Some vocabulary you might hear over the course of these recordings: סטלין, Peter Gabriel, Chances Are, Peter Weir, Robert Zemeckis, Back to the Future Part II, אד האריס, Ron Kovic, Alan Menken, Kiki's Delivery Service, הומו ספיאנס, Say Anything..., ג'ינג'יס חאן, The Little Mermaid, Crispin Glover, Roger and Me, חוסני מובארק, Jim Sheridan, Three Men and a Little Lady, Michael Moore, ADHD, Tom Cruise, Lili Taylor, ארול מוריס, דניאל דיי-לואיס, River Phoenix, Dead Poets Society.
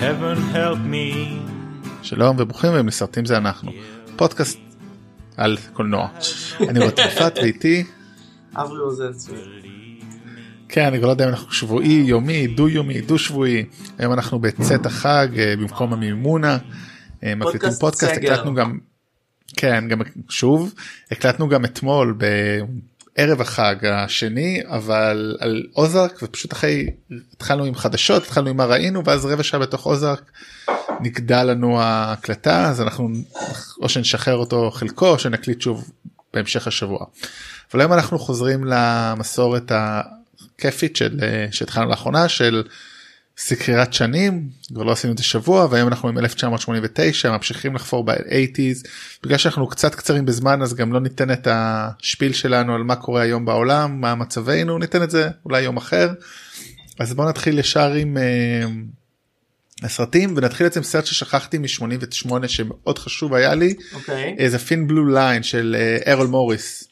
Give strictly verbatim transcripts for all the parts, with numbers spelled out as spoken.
heaven help me. שלום וברוכים היום לסרטים זה אנחנו, פודקאסט על קולנוע. אני רטפת ואיתי אברי עוזר צור. כן, אני כבר לא יודע אם אנחנו שבועי, יומי, דו יומי, דו שבועי. היום אנחנו בצאת החג במקום המימונה, מקליטים פודקאסט, הקלטנו גם, כן, גם שוב, הקלטנו גם אתמול ב... ערב החג השני, אבל על אוזרק, ופשוט אחרי התחלנו עם חדשות, התחלנו עם מה ראינו, ואז רבע שעה בתוך אוזרק נגדל לנו ההקלטה, אז אנחנו או שנשחרר אותו חלקו, או שנקליט שוב בהמשך השבוע. אבל היום אנחנו חוזרים למסורת הכיפית של, שהתחלנו לאחרונה, של סקרירת שנים, כבר לא עשינו את השבוע, והיום אנחנו עם אלף תשע מאות שמונים ותשע, ממשיכים לחפור ב-שמונים, בגלל שאנחנו קצת קצרים בזמן, אז גם לא ניתן את השפיל שלנו על מה קורה היום בעולם, מה מצבנו, ניתן את זה אולי יום אחר. אז בואו נתחיל ישר עם uh, הסרטים, ונתחיל בעצם סרט ששכחתי מ-שמונים ושמונה, שמאוד חשוב היה לי, זה The Thin Blue Line של ארול uh, מוריס.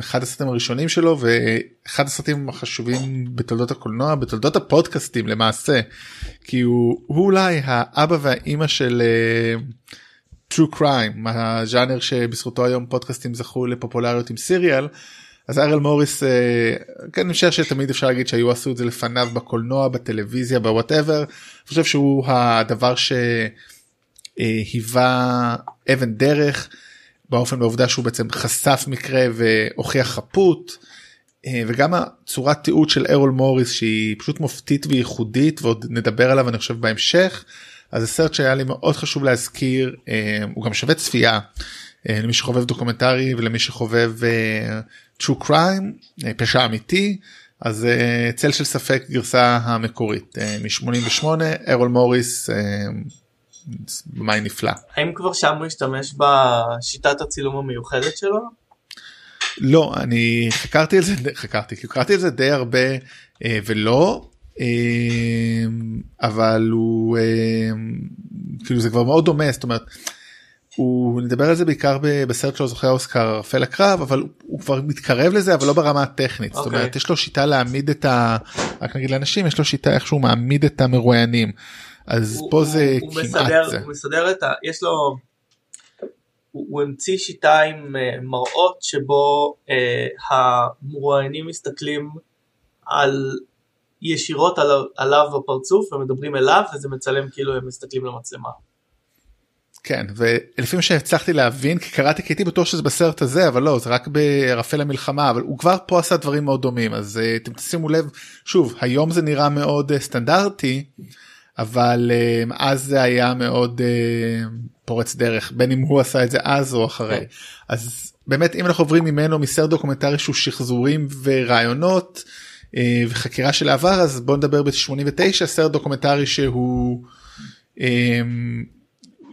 אחד הסרטים הראשונים שלו ואחד הסרטים החשובים בתולדות הקולנוע, בתולדות הפודקאסטים למעשה, כי הוא, הוא אולי האבא והאימא של uh, True Crime, הז'אנר שבזכותו היום פודקאסטים זכו לפופולריות עם סיריאל. אז ארל מוריס, uh, כן, נמשך שתמיד אפשר להגיד שהיו עשו את זה לפניו בקולנוע, בטלוויזיה, בוואטאבר. אני חושב שהוא הדבר שהיווה אבן דרך באופן בעובדה שהוא בעצם חשף מקרה והוכיח חפות, וגם הצורת תיעוד של ארול מוריס שהיא פשוט מופתית וייחודית, ועוד נדבר עליו אני חושב בהמשך. אז הסרט שהיה לי מאוד חשוב להזכיר, הוא גם שווה צפייה למי שחובב דוקומנטרי ולמי שחובב True Crime, פשע אמיתי. אז צל של ספק גרסה המקורית מ-שמונים ושמונה, ארול מוריס, במאי נפלא. האם כבר שם הוא השתמש בשיטת הצילום המיוחדת שלו? לא, אני חקרתי על זה, חקרתי, כי קראתי על זה די הרבה ולא, אבל הוא, כאילו זה כבר מאוד דומה, זאת אומרת, הוא נדבר על זה בעיקר בסרט שלו זוכה אוסקר פל הקרב, אבל הוא כבר מתקרב לזה, אבל לא ברמה הטכנית, זאת אומרת, יש לו שיטה להעמיד את ה... רק נגיד לאנשים, יש לו שיטה איכשהו מעמיד את המרואיינים, אז הוא, פה זה הוא, כמעט מסדר, זה. הוא מסדר את ה... יש לו... הוא, הוא המציא שיטה עם uh, מראות שבו uh, המרואיינים מסתכלים על ישירות על, עליו בפרצוף ומדברים אליו, וזה מצלם כאילו הם מסתכלים למצלמה. כן, ולפעמים שהצלחתי להבין, כי קראתי כי הייתי בטוח שזה בסרט הזה, אבל לא, זה רק ברפל המלחמה, אבל הוא כבר פה עשה דברים מאוד דומים, אז uh, אתם תשימו לב, שוב, היום זה נראה מאוד uh, סטנדרטי, אבל אז זה היה מאוד פורץ דרך, בין אם הוא עשה את זה אז או אחרי. אז באמת אם אנחנו עוברים ממנו מסרט דוקומנטרי שהוא שחזורים ורעיונות וחקירה של העבר, אז בואו נדבר ב-שמונים ותשע, סרט דוקומנטרי שהוא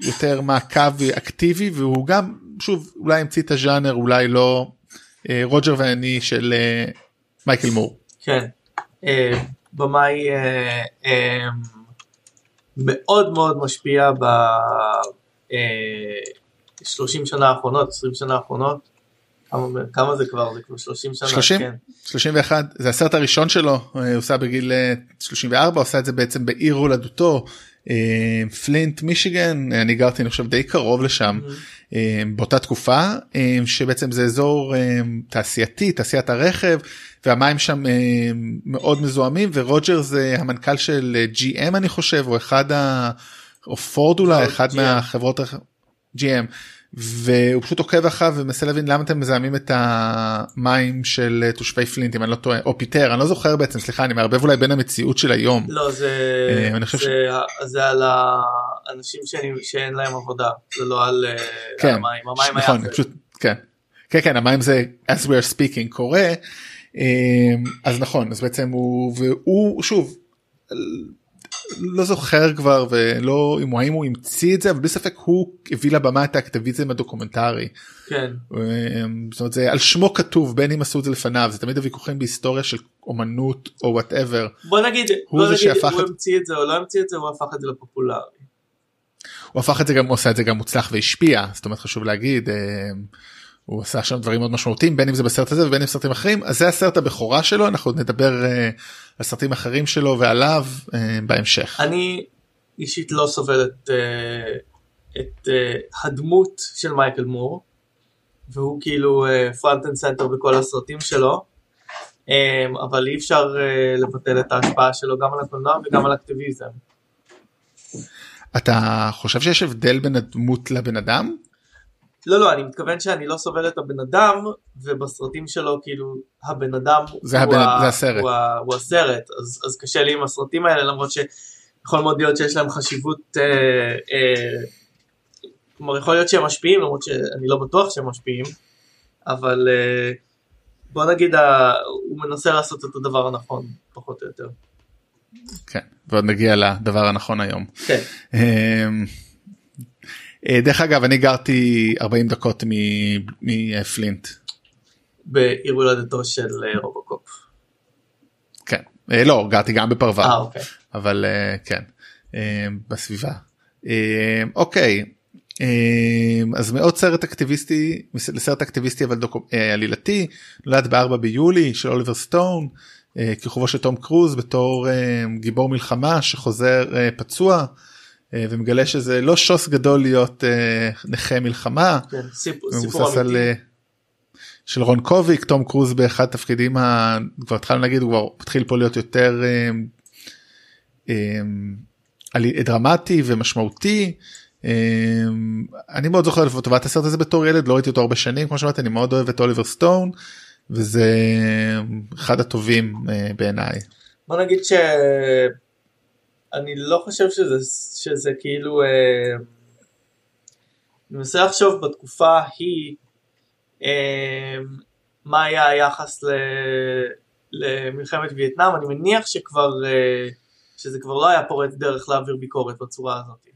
יותר מעקב אקטיבי, והוא גם, שוב, אולי המציא את הז'אנר, אולי לא, רוג'ר ואני של מייקל מור. כן, במאי... מאוד מאוד משפיע ב-שלושים שנה האחרונות, עשרים שנה האחרונות, כמה זה כבר? זה כבר שלושים שנה, שלושים? כן. שלושים ואחת, זה הסרט הראשון שלו, הוא עושה בגיל שלושים וארבע, עושה את זה בעצם בעיר הולדותו, פלינט, מישיגן, אני גרתי, אני חושב, די קרוב לשם, mm-hmm. באותה תקופה, שבעצם זה אזור תעשייתי, תעשיית הרכב, והמים שם מאוד מזוהמים, ורוג'ר זה המנכ"ל של ג'י אם, אני חושב, או אחד, ה... או פורד אולי, אחד ג'י אם. מהחברות ג'י אם, והוא פשוט עוקב אחריו, ומנסה להבין למה אתם מזהמים את המים של תושבי פלינט, אם אני לא טועה, או פיטר, אני לא זוכר בעצם, סליחה, אני מערבב אולי בין המציאות של היום. לא, זה, זה, זה, זה על האנשים שאין להם עבודה, זה לא על, כן, על המים, המים נכון, היה פשוט, כן. כן, כן, המים זה, as we are speaking, קורה, אז נכון, אז בעצם הוא, והוא, שוב, לא זוכר כבר, ולא, אם הוא האם הוא המציא את זה, אבל בלי ספק הוא הביא לבמה את האקטיביזם הדוקומנטרי. כן. זאת אומרת, זה על שמו כתוב, בין אם עשו את זה לפניו, זה תמיד הוויכוחים בהיסטוריה של אומנות, או whatever. בוא נגיד, הוא המציא את זה, או לא המציא את זה, הוא הפך את זה לפופולרי. הוא הפך את זה גם, הוא עושה את זה גם מוצלח והשפיע, זאת אומרת, חשוב להגיד, הוא עשה שם דברים מאוד משמעותיים, בין אם זה בסרט הזה ובין אם סרטים אחרים, אז זה הסרט הבכורה שלו, אנחנו נדבר uh, על סרטים אחרים שלו ועליו uh, בהמשך. אני אישית לא סובל את, את הדמות של מייקל מור, והוא כאילו פרנט אנד סנטר בכל הסרטים שלו, אבל אי אפשר לבטל את ההשפעה שלו גם על הקולנוע וגם על אקטיביזם. אתה חושב שיש הבדל בין הדמות לבן אדם? לא, לא, אני מתכוון שאני לא סובל את הבן אדם, ובסרטים שלו, כאילו, הבן אדם זה הוא, הבנ... ה... זה הסרט. הוא, ה... הוא הסרט, אז, אז קשה לי עם הסרטים האלה, למרות שיכול מאוד להיות שיש להם חשיבות, אה, אה, כלומר, יכול להיות שהם משפיעים, למרות שאני לא בטוח שהם משפיעים, אבל אה, בוא נגיד, ה... הוא מנסה לעשות את הדבר הנכון, פחות או יותר. כן, ועוד נגיע לדבר הנכון היום. כן. אה... דרך אגב, אני גרתי ארבעים דקות מפלינט. בעיר הולדתו של רובוקופ. כן. לא, גרתי גם בפרווה. אה, אוקיי. אבל כן, בסביבה. אוקיי, אז מאוד סרט אקטיביסטי, לסרט אקטיביסטי אבל עלילתי, נולד ב-ארבעה ביולי של אוליבר סטון, כיכובו של תום קרוז בתור גיבור מלחמה שחוזר פצוע, ומגלה שזה לא שוס גדול להיות נכה מלחמה. כן, סיפור, סיפור אמיתי. של רון קוביק, תום קרוז באחד התפקידים, ה... כבר התחלנו להגיד, הוא כבר התחיל פה להיות יותר דרמטי ומשמעותי. אני מאוד זוכר לטובת הסרט הזה בתור ילד, לא ראיתי אותו הרבה שנים, כמו שאמרתי, אני מאוד אוהב את אוליבר סטון, וזה אחד הטובים בעיניי. בוא נגיד ש... אני לא חושב שזה, שזה כאילו, אה, אני מנסה לחשוב בתקופה ההיא, אה, מה היה היחס ל, למלחמת וייטנאם, אני מניח שכבר, אה, שזה כבר לא היה פורט דרך להעביר ביקורת בצורה הזאת.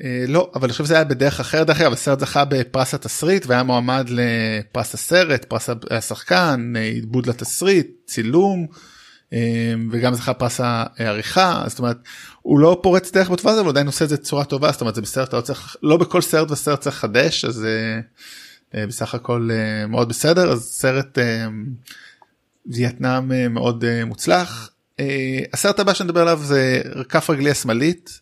אה, לא, אבל אני חושב שזה היה בדרך אחרת, אחרי, אבל הסרט זכה בפרס התסריט, והיה מועמד לפרס הסרט, פרס השחקן, עיבוד לתסריט, צילום, וגם זכה פרס העריכה, זאת אומרת, הוא לא פורץ דרך בתקופה הזאת, אבל עדיין עושה את זה צורה טובה, זאת אומרת, זה בסרט, לא, צריך, לא בכל סרט וסרט צריך חדש, אז uh, בסך הכל uh, מאוד בסדר, אז סרט uh, וייטנאם uh, מאוד uh, מוצלח. Uh, הסרט הבא שנדבר עליו זה כף רגלי השמאלית,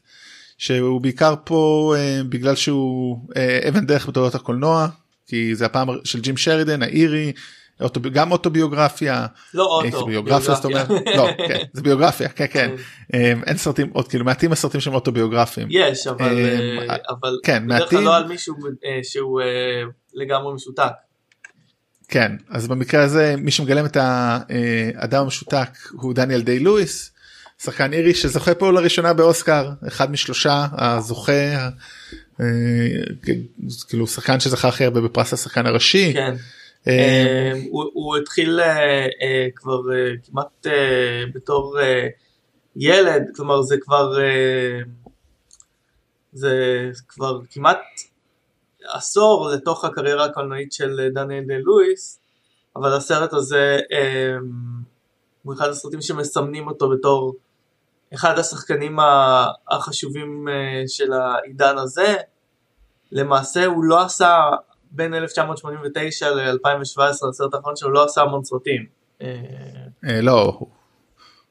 שהוא בעיקר פה uh, בגלל שהוא uh, אבן דרך בתולדות הקולנוע, כי זה הפעם של ג'ים שרידן, האירי, גם אוטוביוגרפיה, לא אוטוביוגרפיה, זאת אומרת, לא, כן, זה ביוגרפיה, כן, כן, אין סרטים, עוד כאילו, מעטים הסרטים שהם אוטוביוגרפיים. יש, אבל, אבל, בדרך כלל לא על מישהו שהוא לגמרי משותק. כן, אז במקרה הזה, מי שמגלם את האדם המשותק הוא דניאל דיי-לואיס, שחקן אירי שזוכה פה לראשונה באוסקר, אחד משלושה, הזוכה, כאילו, שחקן שזכה הכי הרבה בפרס השחקן הראשי, כן. הוא התחיל כבר כמעט בתור ילד, כלומר זה כבר זה כבר כמעט עשור לתוך הקריירה הקולנועית של דניאל דיי-לואיס, אבל הסרט הזה הוא אחד הסרטים שמסמנים אותו בתור אחד השחקנים החשובים של העידן הזה. למעשה הוא לא עשה בין אלף תשע מאות שמונים ותשע ל-אלפיים שבע עשרה, הסרט האחרון שהוא לא עשה המון סרטים. לא,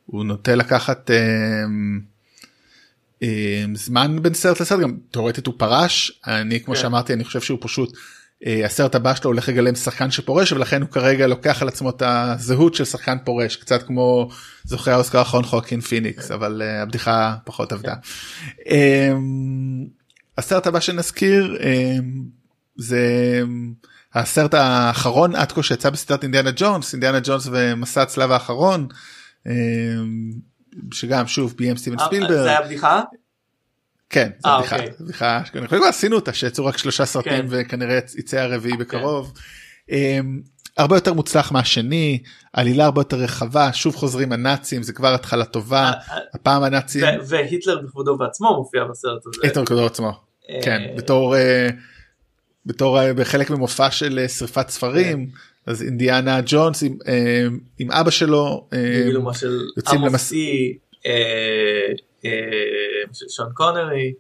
הוא נוטה לקחת זמן בין סרט לסרט, גם תיאורטית הוא פרש, אני כמו שאמרתי, אני חושב שהוא פשוט, הסרט הבא שלו הולך לגלם שחקן שפורש, ולכן הוא כרגע לוקח על עצמו את הזהות של שחקן פורש, קצת כמו זוכה האוסקר האחרון חואקין פיניקס, אבל הבדיחה פחות עבדה. הסרט הבא שנזכיר, זה הסרט האחרון עד כה שיצא בסדרת אינדיאנה ג'ונס, אינדיאנה ג'ונס ומסע הצלב האחרון, שגם שוב ביים סטיבן ספילברג. זה היה בדיחה? כן, זה בדיחה. בדיחה, אני חושב, עשינו אותה, שיצאו רק שלושה סרטים וכנראה יצא הרביעי בקרוב. הרבה יותר מוצלח מהשני, עלילה הרבה יותר רחבה, שוב חוזרים הנאצים, זה כבר התחלה טובה, הפעם הנאצים. והיטלר בכבודו בעצמו מופיע בסרט הזה. היטלר בכבודו בעצמו, כן, בתור... בתור בחלק ממופע של שריפת ספרים, אז אינדיאנה ג'ונס עם אבא שלו, בגילומה של המופתי, של שון קונרי.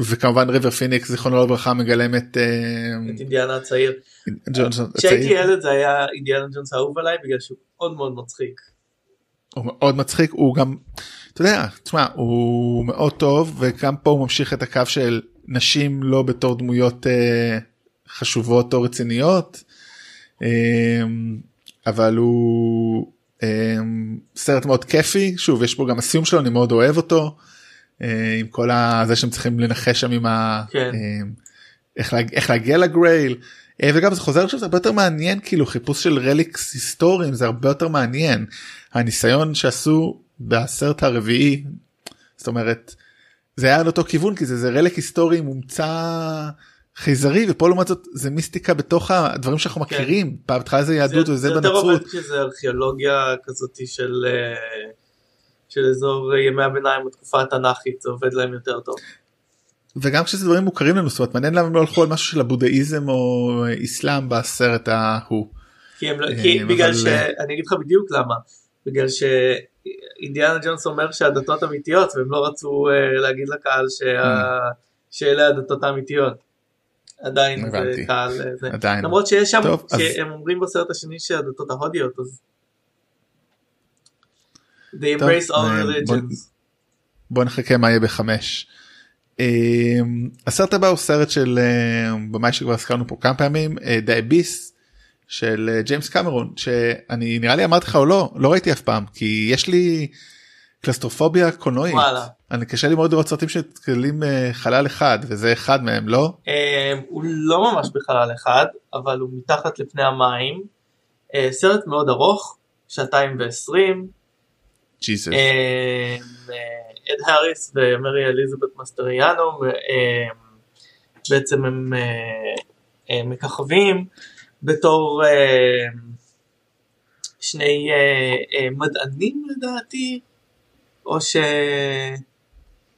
וכמובן ריבר פיניקס, זיכרונו לברכה, מגלם את... את אינדיאנה הצעיר. כשהייתי ילד זה היה אינדיאנה ג'ונס האהוב עליי, בגלל שהוא מאוד מאוד מצחיק. הוא מאוד מצחיק, הוא גם... אתה יודע, תשמע, הוא מאוד טוב, וגם פה הוא ממשיך את הקו של נשים לא בתור דמויות אה, חשובות או רציניות, אה, אבל הוא אה, סרט מאוד כיפי, שוב, יש פה גם הסיום שלו, אני מאוד אוהב אותו, אה, עם כל הזה שהם צריכים לנחש שם עם ה... כן. אה, איך, לה, איך להגיע לגרייל, וגם זה חוזר עכשיו, זה הרבה יותר מעניין, כאילו חיפוש של רליקס היסטוריים, זה הרבה יותר מעניין. הניסיון שעשו בסרט הרביעי, זאת אומרת, זה היה על אותו כיוון, כי זה, זה רליק היסטורי מומצא חיזרי, ופה לעומת זאת, זה מיסטיקה בתוך הדברים שאנחנו כן. מכירים, פעם התחלה זה יהדות זה, וזה זה בנצרות. זה יותר עובד כי זה ארכיאולוגיה כזאת של, של אזור ימי הביניים, התקופה התנ"כית, זה עובד להם יותר טוב. וגם כשזה דברים מוכרים לנו, זאת אומרת, מעניין למה הם לא הלכו על משהו של הבודהיזם או איסלאם בסרט ההוא. כי הם לא, כי בגלל ש... אני אגיד לך בדיוק למה. בגלל שאינדיאנה ג'ונס אומר שהדתות אמיתיות, והם לא רצו להגיד לקהל שאלה הדתות האמיתיות. עדיין זה קהל... למרות שיש שם, שהם אומרים בסרט השני שהדתות ההודיות, אז... They embrace all religions. בוא נחכה מה יהיה בחמש. הסרט הבא הוא סרט של במאי שכבר הזכרנו פה כמה פעמים, The Abyss של ג'יימס קמרון, שאני נראה לי אמרתי לך או לא, לא ראיתי אף פעם, כי יש לי קלסטרופוביה קולנועית, אני קשה לי מאוד לראות סרטים שתקלים חלל אחד, וזה אחד מהם, לא? הוא לא ממש בחלל אחד, אבל הוא מתחת לפני המים, סרט מאוד ארוך, שעתיים ועשרים, ג'יזוס. אד האריס ומרי אליזבת מסטריאנו, בעצם הם מככבים בתור שני מדענים לדעתי, או ש...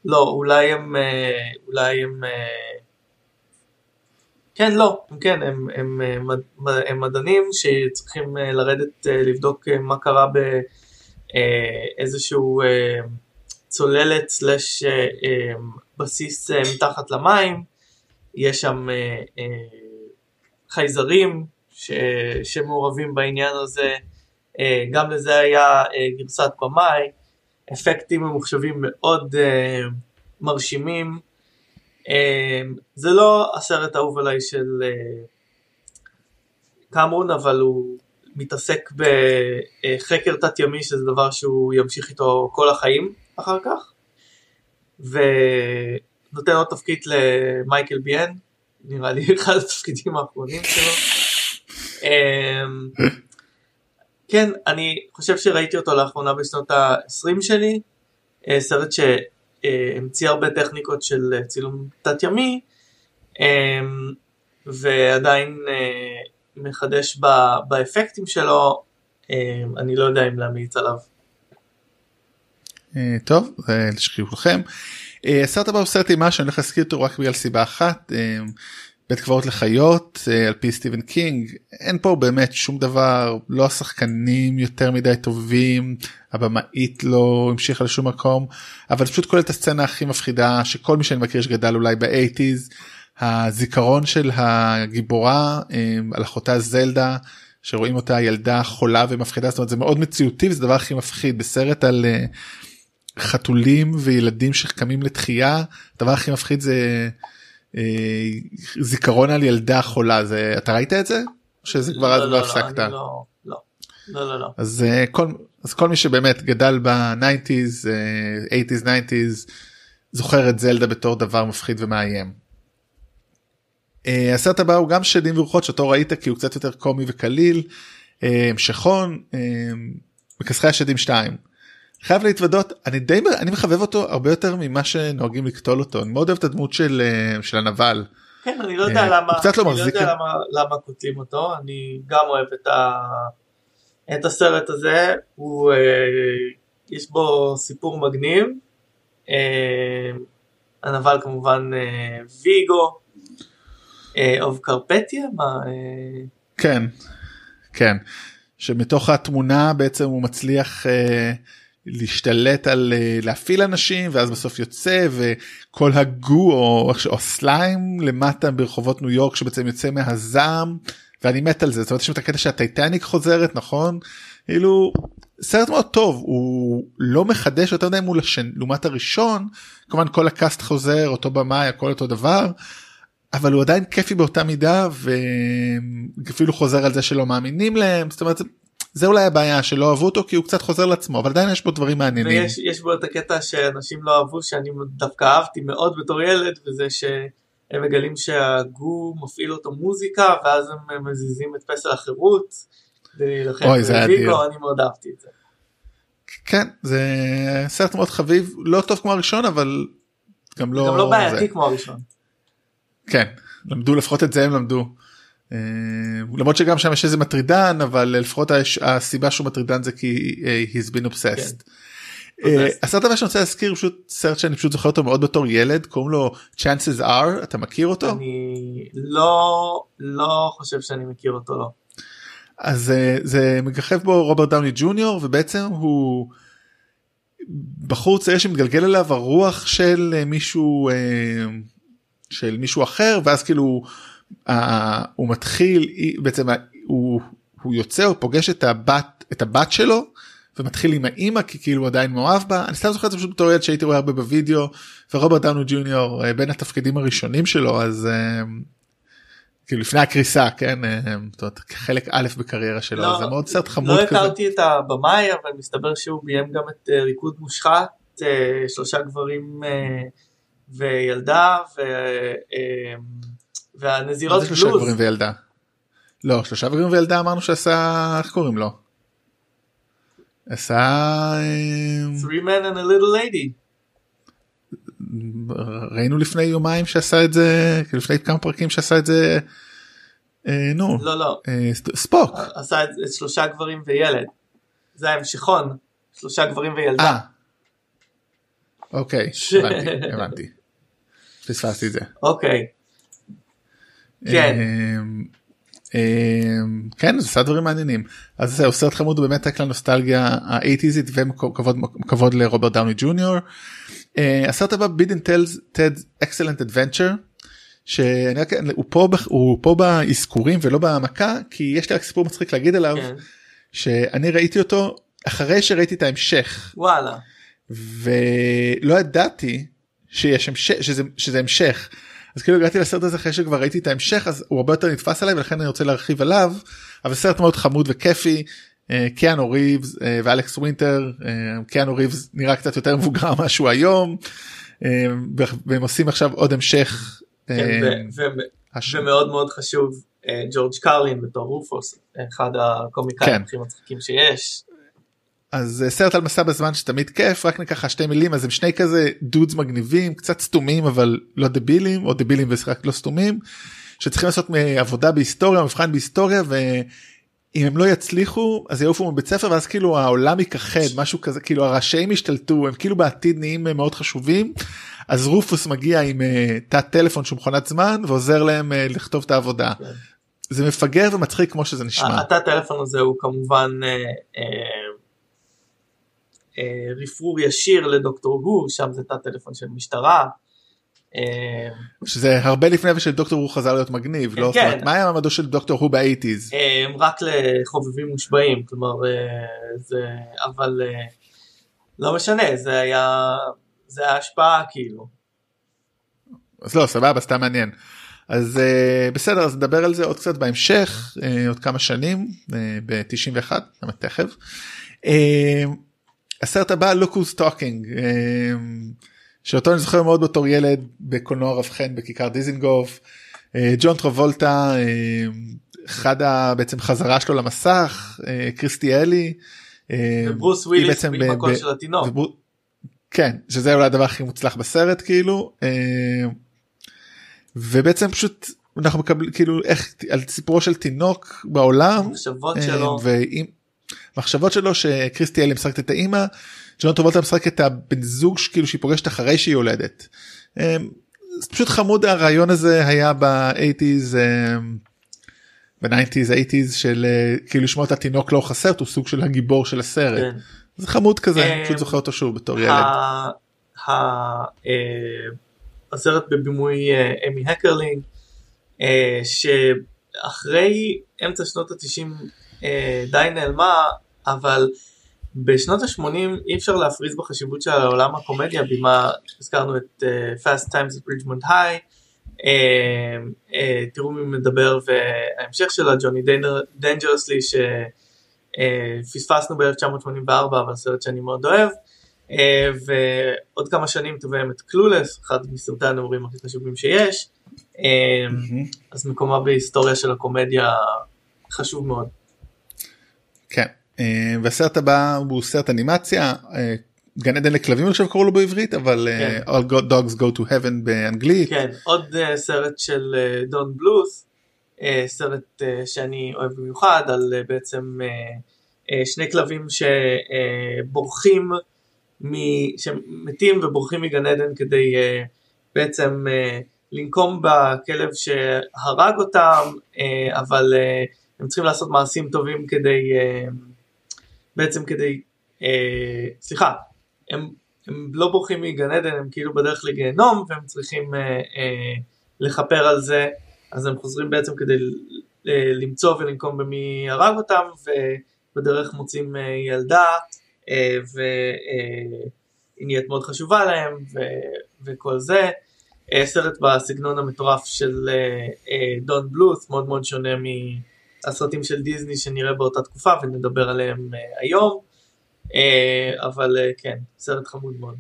לא, אולי הם... אולי הם... כן, לא, כן, הם, הם, הם מדענים שצריכים לרדת, לבדוק מה קרה באיזשהו... צוללת סלש בסיס מתחת למים, יש שם חייזרים שמעורבים בעניין הזה, גם לזה היה גרסת במאי, אפקטים ממוחשבים מאוד מרשימים, זה לא הסרט האהוב עליי של קמרון, אבל הוא מתעסק בחקר תת ימי, שזה דבר שהוא ימשיך איתו כל החיים אחר כך, ונותן עוד תפקיד למייקל ביאן, נראה לי אחד התפקידים האחרונים שלו. כן, אני חושב שראיתי אותו לאחרונה בשנות ה-עשרים שלי, סרט שהמציא הרבה טכניקות של צילום תת ימי, ועדיין מחדש באפקטים שלו, אני לא יודע אם להמיץ עליו. טוב, לשחירו לכם. הסרט הבא הוא סרט אימה שאני הולך להזכיר אותו רק בגלל סיבה אחת, בית קברות לחיות, על פי סטיבן קינג, אין פה באמת שום דבר, לא השחקנים יותר מדי טובים, הבמאית לא המשיכה לשום מקום, אבל פשוט כולל את הסצנה הכי מפחידה, שכל מי שאני מכיר שגדל אולי ב-שמונים, הזיכרון של הגיבורה על אחותה זלדה, שרואים אותה ילדה חולה ומפחידה, זאת אומרת זה מאוד מציאותי וזה דבר הכי מפחיד, בסרט על... חתולים וילדים שקמים לתחייה, הדבר הכי מפחיד זה אה, זיכרון על ילדה חולה, זה, אתה ראית את זה? שזה כבר לא, אז לא, לא הפסקת? לא, לא, לא, לא, לא. אז, אה, כל, אז כל מי שבאמת גדל ב-שמונים, אה, שמונים, תשעים, זוכר את זלדה בתור דבר מפחיד ומאיים. אה, הסרט הבא הוא גם שדים ורוחות שאתו ראית, כי הוא קצת יותר קומי וקליל, אה, שכון, אה, מכסחי השדים שתיים. חייב להתוודות, אני די, אני מחבב אותו הרבה יותר ממה שנוהגים לקטול אותו, אני מאוד אוהב את הדמות של, של הנבל. כן, אני לא יודע אה, למה, אני לא יודע למה, למה קוטלים אותו, אני גם אוהב את, ה, את הסרט הזה, הוא, אה, יש בו סיפור מגניב, אה, הנבל כמובן אה, ויגו, אה, אוב קרפטיה, מה? אה... כן, כן, שמתוך התמונה בעצם הוא מצליח... אה, להשתלט על להפעיל אנשים, ואז בסוף יוצא, וכל הגו או, או סליים למטה ברחובות ניו יורק, שבעצם יוצא מהזעם, ואני מת על זה, זאת אומרת, יש שם את הקטע שהטייטניק חוזרת, נכון? אילו, סרט מאוד טוב, הוא לא מחדש יותר די מול השני, לעומת הראשון, כמובן כל הקאסט חוזר, אותו במאי, הכל אותו דבר, אבל הוא עדיין כיפי באותה מידה, ואפילו חוזר על זה שלא מאמינים להם, זאת אומרת, זה אולי הבעיה, שלא אהבו אותו, כי הוא קצת חוזר לעצמו, אבל עדיין יש בו דברים מעניינים. ויש, יש בו את הקטע שאנשים לא אהבו, שאני דווקא אהבתי מאוד בתור ילד, וזה שהם מגלים שהגו מפעיל אותו מוזיקה, ואז הם מזיזים את פסל החירות, אוי זה אדיר, אני מאוד אהבתי את זה. כן, זה סרט מאוד חביב, לא טוב כמו הראשון, אבל גם לא... גם לא בעייתי כמו הראשון. כן, למדו, לפחות את זה הם למדו. למרות שגם שם יש איזה מטרידן, אבל לפחות הסיבה שהוא מטרידן זה כי he's been obsessed. הסרט הבא שאני רוצה להזכיר, פשוט סרט שאני פשוט זוכר אותו מאוד בתור ילד, קוראים לו Chances Are, אתה מכיר אותו? אני לא, לא חושב שאני מכיר אותו, לא. אז זה מגחב בו רוברט דאוני ג'וניור, ובעצם הוא בחור צעיר שמתגלגל אליו הרוח של מישהו, של מישהו אחר, ואז כאילו הוא מתחיל, בעצם הוא, הוא יוצא, הוא פוגש את הבת, את הבת שלו, ומתחיל עם האמא, כי כאילו הוא עדיין מאוהב בה. אני סתם זוכר את זה פשוט בתור ילד שהייתי רואה הרבה בווידאו, ורוברט דאוני ג'וניור בין התפקידים הראשונים שלו, אז... כאילו לפני הקריסה, כן, חלק א' בקריירה שלו, זה מאוד סרט חמוד כזה. לא הכרתי את הבמאי, אבל מסתבר שהוא ביים גם את ריקוד מושחת, שלושה גברים וילדה, והנזירות בלוז. שלושה גברים וילדה. לא, שלושה גברים וילדה אמרנו שעשה, איך קוראים לו? עשה... Three Men and a Little Lady. ראינו לפני יומיים שעשה את זה, לפני כמה פרקים שעשה את זה, נו, לא, לא. ספוק. עשה את שלושה גברים וילד. זה ההמשכון, שלושה גברים וילדה. אוקיי, הבנתי, הבנתי. פספסתי את זה. אוקיי. כן. כן, זה עשה דברים מעניינים. אז זה עושה את חמוד, הוא באמת היה כלל נוסטלגיה ה-שמונים וכבוד לרוברט דאוני ג'וניור. הסרט הבא, Bid and Tell Ted's Excellent Adventure, שהוא פה באזכורים ולא בהעמקה, כי יש לי רק סיפור מצחיק להגיד עליו, שאני ראיתי אותו אחרי שראיתי את ההמשך. וואלה. ולא ידעתי שזה המשך. אז כאילו הגעתי לסרט הזה אחרי שכבר ראיתי את ההמשך, אז הוא הרבה יותר נתפס עליי, ולכן אני רוצה להרחיב עליו, אבל סרט מאוד חמוד וכיפי, קיאנו ריבס ואלכס ווינטר, קיאנו ריבס נראה קצת יותר מבוגר משהו היום, והם עושים עכשיו עוד המשך. ומאוד מאוד חשוב, ג'ורג' קרלין בתור רופוס, אחד הקומיקאים הכי מצחיקים שיש. אז סרט על מסע בזמן שתמיד כיף, רק ניקח שתי מילים, אז הם שני כזה דודס מגניבים, קצת סתומים אבל לא דבילים, או דבילים ורק לא סתומים, שצריכים לעשות עבודה בהיסטוריה, מבחן בהיסטוריה, ו... אם הם לא יצליחו, אז יעופו מבית ספר, ואז כאילו העולם יכחד, משהו כזה, כאילו הראשיים השתלטו, הם כאילו בעתיד נהיים מאוד חשובים, אז רופוס מגיע עם תא טלפון שהוא מכונת זמן, ועוזר להם לכתוב את העבודה. זה מפגר ומצחיק כמו שזה נשמע. התא טלפון הזה הוא כמובן רפרור ישיר לדוקטור גור, שם זה תא טלפון של משטרה, שזה הרבה לפני ושל דוקטור הוא חזר להיות מגניב, לא? זאת אומרת, מה היה המעמדו של דוקטור הוא ב-שמונים? הם רק לחובבים מושבעים, כלומר, אבל לא משנה, זה היה השפעה כאילו. אז לא, סבבה, סתם מעניין. אז בסדר, אז נדבר על זה עוד קצת בהמשך, עוד כמה שנים, ב-תשעים ואחת, למה תכף. הסרט הבא, Look Who's Talking, שאותו אני זוכר מאוד בתור ילד, בקולנוע רב חן, בכיכר דיזינגוף, ג'ון טרבולטה, אחד ה, בעצם חזרה שלו למסך, קריסטי אלי, וברוס וויליס, במקום של התינוק. כן, שזה אולי הדבר הכי מוצלח בסרט, כאילו, ובעצם פשוט, אנחנו מקבלים, כאילו, איך, על סיפורו של תינוק בעולם, מחשבות שלו, מחשבות שלו, שקריסטי אלי משחקת את האמא, ג'ון טרבולטה משחק את הבן זוג כאילו שהיא פוגשת אחרי שהיא יולדת. פשוט חמוד, הרעיון הזה היה ב-שמונים, ב-תשעים, שמונים של כאילו לשמוע את התינוק לא חסר, הוא סוג של הגיבור של הסרט. זה חמוד כזה, פשוט זוכר אותו שוב בתור ילד. הסרט בבימוי אמי הקרלינג, שאחרי אמצע שנות ה-תשעים די נעלמה, אבל בשנות ה-שמונים אי אפשר להפריז בחשיבות של העולם הקומדיה, במה הזכרנו את uh, Fast Times at Ridgemont High, uh, uh, תראו מי מדבר, וההמשך שלה, ג'וני דנג'רסלי, שפספסנו uh, ב-אלף תשע מאות שמונים וארבע, אבל סרט שאני מאוד אוהב, uh, ועוד כמה שנים תובעים את קלולס, אחד מסרטי הנאורים הכי חשובים שיש, uh, mm-hmm. אז מקומה בהיסטוריה של הקומדיה חשוב מאוד. כן. והסרט הבא הוא סרט אנימציה, גן עדן לכלבים עכשיו קראו לו בעברית, אבל All Dogs Go to Heaven באנגלית. כן, עוד סרט של דון בלוס, סרט שאני אוהב במיוחד, על בעצם שני כלבים שבורחים, שמתים ובורחים מגן עדן כדי בעצם לנקום בכלב שהרג אותם, אבל הם צריכים לעשות מעשים טובים כדי... בעצם כדי, אה, סליחה, הם, הם לא בורחים מגן עדן, הם כאילו בדרך לגיהנום, והם צריכים אה, אה, לחפר על זה, אז הם חוזרים בעצם כדי אה, למצוא ולנקום במי הרג אותם, ובדרך מוצאים אה, ילדה, אה, והיא נהיית מאוד חשובה להם, ו, וכל זה. אה, סרט בסגנון המטורף של אה, אה, דון בלוס, מאוד מאוד שונה מ... הסרטים של דיזני שנראה באותה תקופה ונדבר עליהם uh, היום, uh, אבל uh, כן, סרט חמוד מאוד.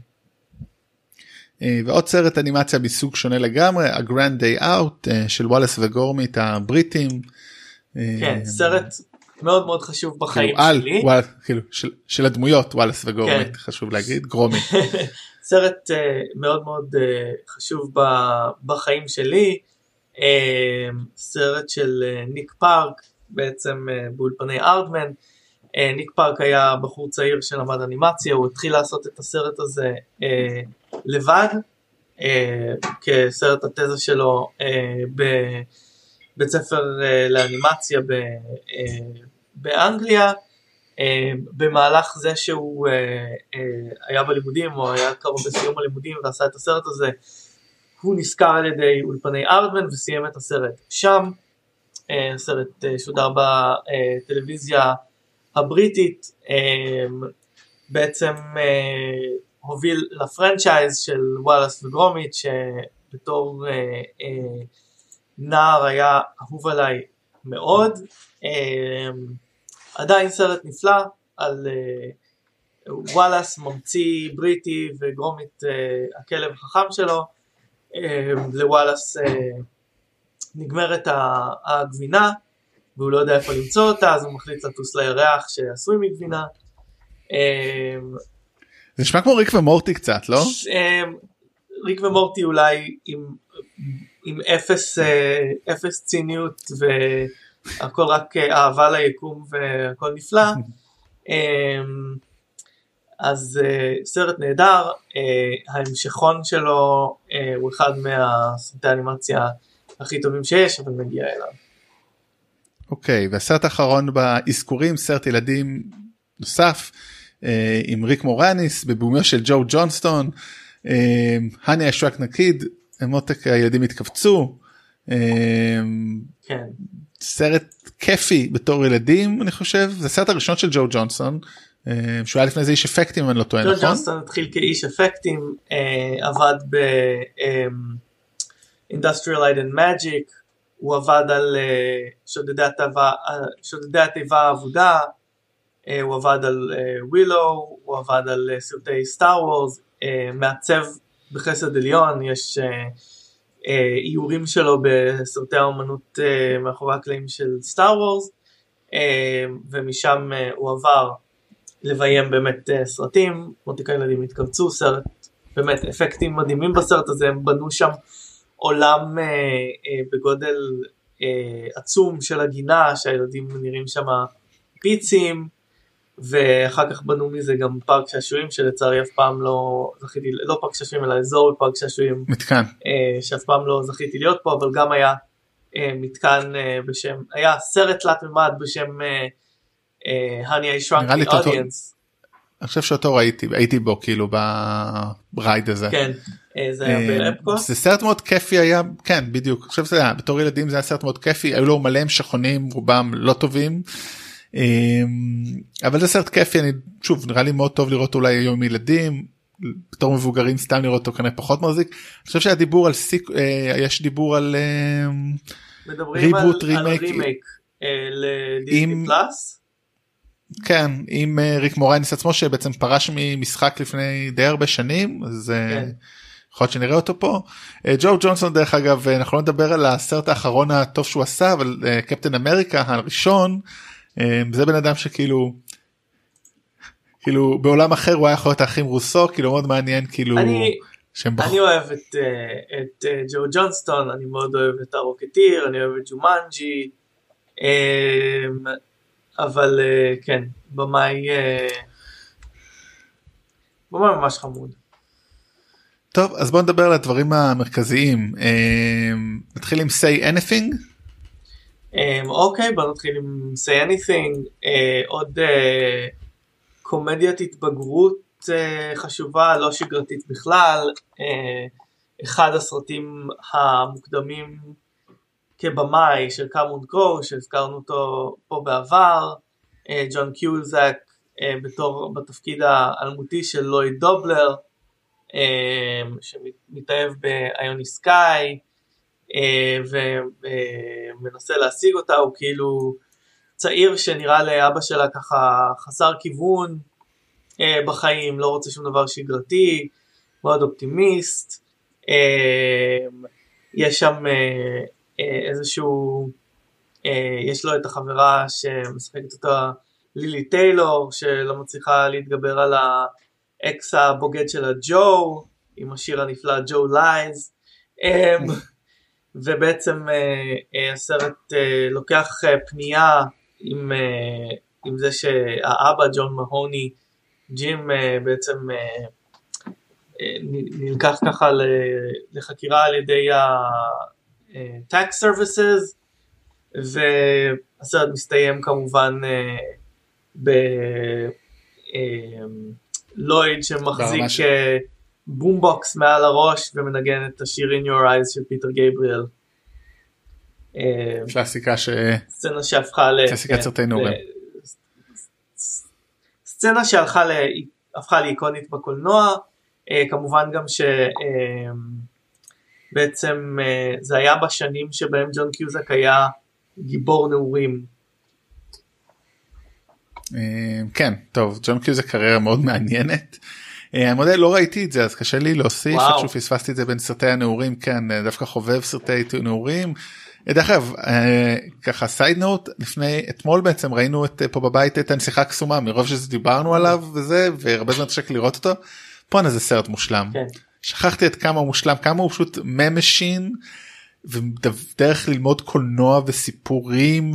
Uh, ועוד סרט אנימציה בסוג שונה לגמרי, A Grand Day Out uh, של וואלס וגורמית הבריטים. Uh, כן, סרט מאוד מאוד חשוב בחיים כאילו, שלי. וואל, כאילו, של, של הדמויות וואלס וגורמית, כן. חשוב להגיד, גרומית. סרט uh, מאוד מאוד uh, חשוב ב, בחיים שלי, סרט של ניק פארק, בעצם באולפני ארדמן. ניק פארק היה בחור צעיר שלמד אנימציה, הוא התחיל לעשות את הסרט הזה לבד, כסרט התזה שלו בבית ספר לאנימציה באנגליה. במהלך זה שהוא היה בלימודים, או היה קרוב בסיום הלימודים ועשה את הסרט הזה, הוא נזכר על ידי אולפני ארדמן וסיים את הסרט שם. הסרט שודר בטלוויזיה הבריטית, בעצם הוביל לפרנצ'ייז של וואלס וגרומית, שבתור נער היה אהוב עליי מאוד. עדיין סרט נפלא על וואלס ממציא בריטי וגרומית הכלב החכם שלו. לוואלס נגמרת הגבינה והוא לא יודע איפה למצוא אותה, אז הוא מחליט לטוס לירח שעשוי מגבינה. זה נשמע כמו ריק ומורטי קצת, לא? ריק ומורטי אולי עם אפס ציניות והכל רק אהבה ליקום והכל נפלא. אז uh, סרט נהדר, uh, ההמשכון שלו uh, הוא אחד מהסרטי האנימציה הכי טובים שיש, אבל נגיע אליו. אוקיי, okay, והסרט האחרון באזכורים, סרט ילדים נוסף, uh, עם ריק מורניס, בבומיו של ג'ו ג'ונסטון, uh, הני אשרק נקיד, מותק הילדים התכווצו, uh, כן. סרט כיפי בתור ילדים, אני חושב, זה סרט הראשון של ג'ו ג'ונסטון, שהוא היה לפני זה איש אפקטים, אם אני לא טועה, נכון? ג'ו ג'ונסטון התחיל כאיש אפקטים, עבד ב-Industrial Light and Magic, הוא עבד על שודדי התיבה העבודה, הוא עבד על ווילו, הוא עבד על סרטי סטאר וורס, מעצב בחסד עליון, יש איורים שלו בסרטי האומנות מאחורי הקלעים של סטאר וורס, ומשם הוא עבר לביים באמת סרטים, מותק הילדים התכווצו, סרט, באמת אפקטים מדהימים בסרט הזה, הם בנו שם עולם אה, אה, בגודל אה, עצום של הגינה, שהילדים נראים שם פיצים, ואחר כך בנו מזה גם פארק שעשועים, שלצערי אף פעם לא זכיתי, לא פארק שעשועים אלא אזור פארק שעשועים, מתקן, אה, שאף פעם לא זכיתי להיות פה, אבל גם היה אה, מתקן אה, בשם, היה סרט תלת ממד בשם... אה, הני איי שרנק די אודיאנס. אני חושב שאותו ראיתי, הייתי בו כאילו ברייד הזה. כן, זה היה באפקו. זה סרט מאוד כיפי היה, כן בדיוק, אני חושב שזה היה, בתור ילדים זה היה סרט מאוד כיפי, היו לו מלא משכונים, רובם לא טובים, אבל זה סרט כיפי, אני, שוב, נראה לי מאוד טוב לראות אולי היום ילדים, בתור מבוגרים סתם לראות אותו כנראה פחות מרזיק. אני חושב שהיה דיבור על סיק, יש דיבור על ריבוט, רימייק, לדיסני פלאס. כן, עם ריק מורייניס עצמו שבעצם פרש ממשחק לפני די הרבה שנים, אז יכול להיות שנראה אותו פה. ג'ו ג'ונסון דרך אגב, אנחנו לא נדבר על הסרט האחרון הטוב שהוא עשה, אבל קפטן אמריקה הראשון, זה בן אדם שכאילו, כאילו בעולם אחר הוא היה יכול להיות האחים רוסו, כאילו מאוד מעניין, כאילו... אני, אני אוהב את, את ג'ו ג'ונסטון, אני מאוד אוהב את הרוקטיר, אני אוהב את ג'ומנג'י, אבל כן, במאי, במאי ממש חמוד. טוב, אז בואו נדבר על הדברים המרכזיים. נתחיל עם Say Anything. אוקיי, בואו נתחיל עם Say Anything. עוד קומדיית התבגרות חשובה, לא שגרתית בכלל. אחד הסרטים המוקדמים כבמאי של קאמרון קרו, שהזכרנו אותו פה בעבר. ג'ון קיוזק בתור, בתפקיד האלמותי של לויד דובלר, שמתאהב באיוני סקאי ומנסה להשיג אותה. הוא כאילו צעיר שנראה לאבא שלה ככה חסר כיוון בחיים, לא רוצה שום דבר שגרתי, מאוד אופטימיסט. יש שם איזשהו, יש לו את החברה שמשחקת אותה לילי טיילור, שלא מצליחה להתגבר על ה... אקס הבוגד שלה ג'ו, עם השיר הנפלא ג'ו לייז. ובעצם הסרט לוקח פנייה עם, עם זה שהאבא ג'ון מהוני, ג'ים, בעצם נלקח ככה לחקירה על ידי ה-tax services, והסרט מסתיים כמובן ב... לויד שמחזיק בומבוקס מעל הראש ומנגן את השיר In Your Eyes של פיטר גייבריאל. קלאסיקה ש... סצנה שהפכה ל... קלאסיקת סרטי נורם. סצנה שהפכה לאיקונית בקולנוע, כמובן גם שבעצם זה היה בשנים שבהם ג'ון קיוזק היה גיבור נעורים. כן, טוב, ג'ון קיוזק קריירה מאוד מעניינת. המודל לא ראיתי את זה, אז קשה לי להוסיף, עד שהוא פספסתי את זה בין סרטי הנעורים, כן, דווקא חובב סרטי נעורים. דרך אגב, ככה סייד נוט, לפני, אתמול בעצם ראינו פה בבית את הנסיכה הקסומה, מרוב שדיברנו עליו וזה, והרבה זמן תשק לראות אותו, פה נזה סרט מושלם. שכחתי את כמה הוא מושלם, כמה הוא פשוט ממשין, ודרך ללמוד קולנוע וסיפורים,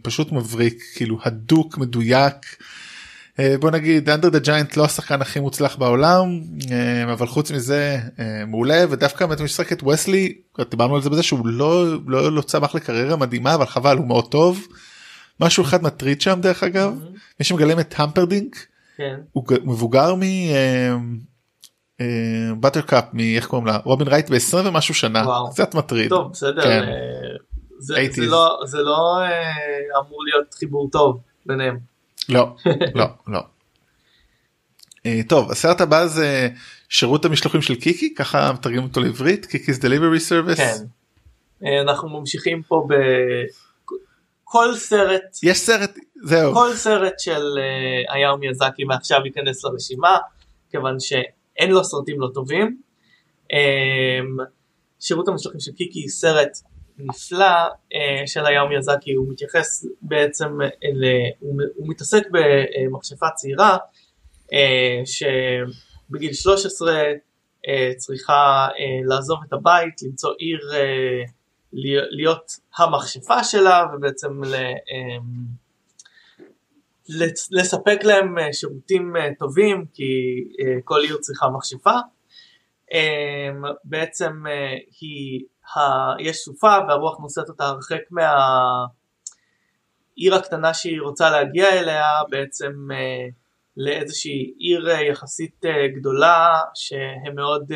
ופשוט מבריק, כאילו הדוק, מדויק. בוא נגיד, Under the Giant לא השחקן הכי מוצלח בעולם, אבל חוץ מזה מעולה, ודווקא באמת משחק את וסלי, דיברנו על זה בזה שהוא לא, לא, לא צמח לקריירה מדהימה, אבל חבל, הוא מאוד טוב. משהו אחד מטריד שם דרך אגב, מי שמגלם את המפרדינק, הוא מבוגר מ... בטרקאפ, מאיך קוראים לה, רובין רייט ב-עשרים ומשהו שנה, קצת מטריד. טוב, בסדר, זה לא אמור להיות חיבור טוב ביניהם. לא, לא, לא. טוב, הסרט הבא זה שירות המשלוחים של קיקי, ככה מתרגמים אותו לעברית, Kiki's Delivery Service. כן, אנחנו ממשיכים פה בכל סרט, יש סרט, זהו. כל סרט של היאו מיאזקי מעכשיו ייכנס לרשימה, כיוון ש... אין לו סרטים לא טובים. שירות המשלוחים של קיקי, סרט נפלא של היאו מיאזקי, הוא מתייחס בעצם, אל, הוא מתעסק במכשפה צעירה, שבגיל שלוש עשרה צריכה לעזוב את הבית, למצוא עיר, להיות המכשפה שלה, ובעצם ל... לספק להם שירותים טובים, כי כל עיר צריכה מכשפה. בעצם היא, יש סופה והרוח נושאת אותה הרחק מהעיר הקטנה שהיא רוצה להגיע אליה, בעצם לאיזושהי עיר יחסית גדולה, שהם מאוד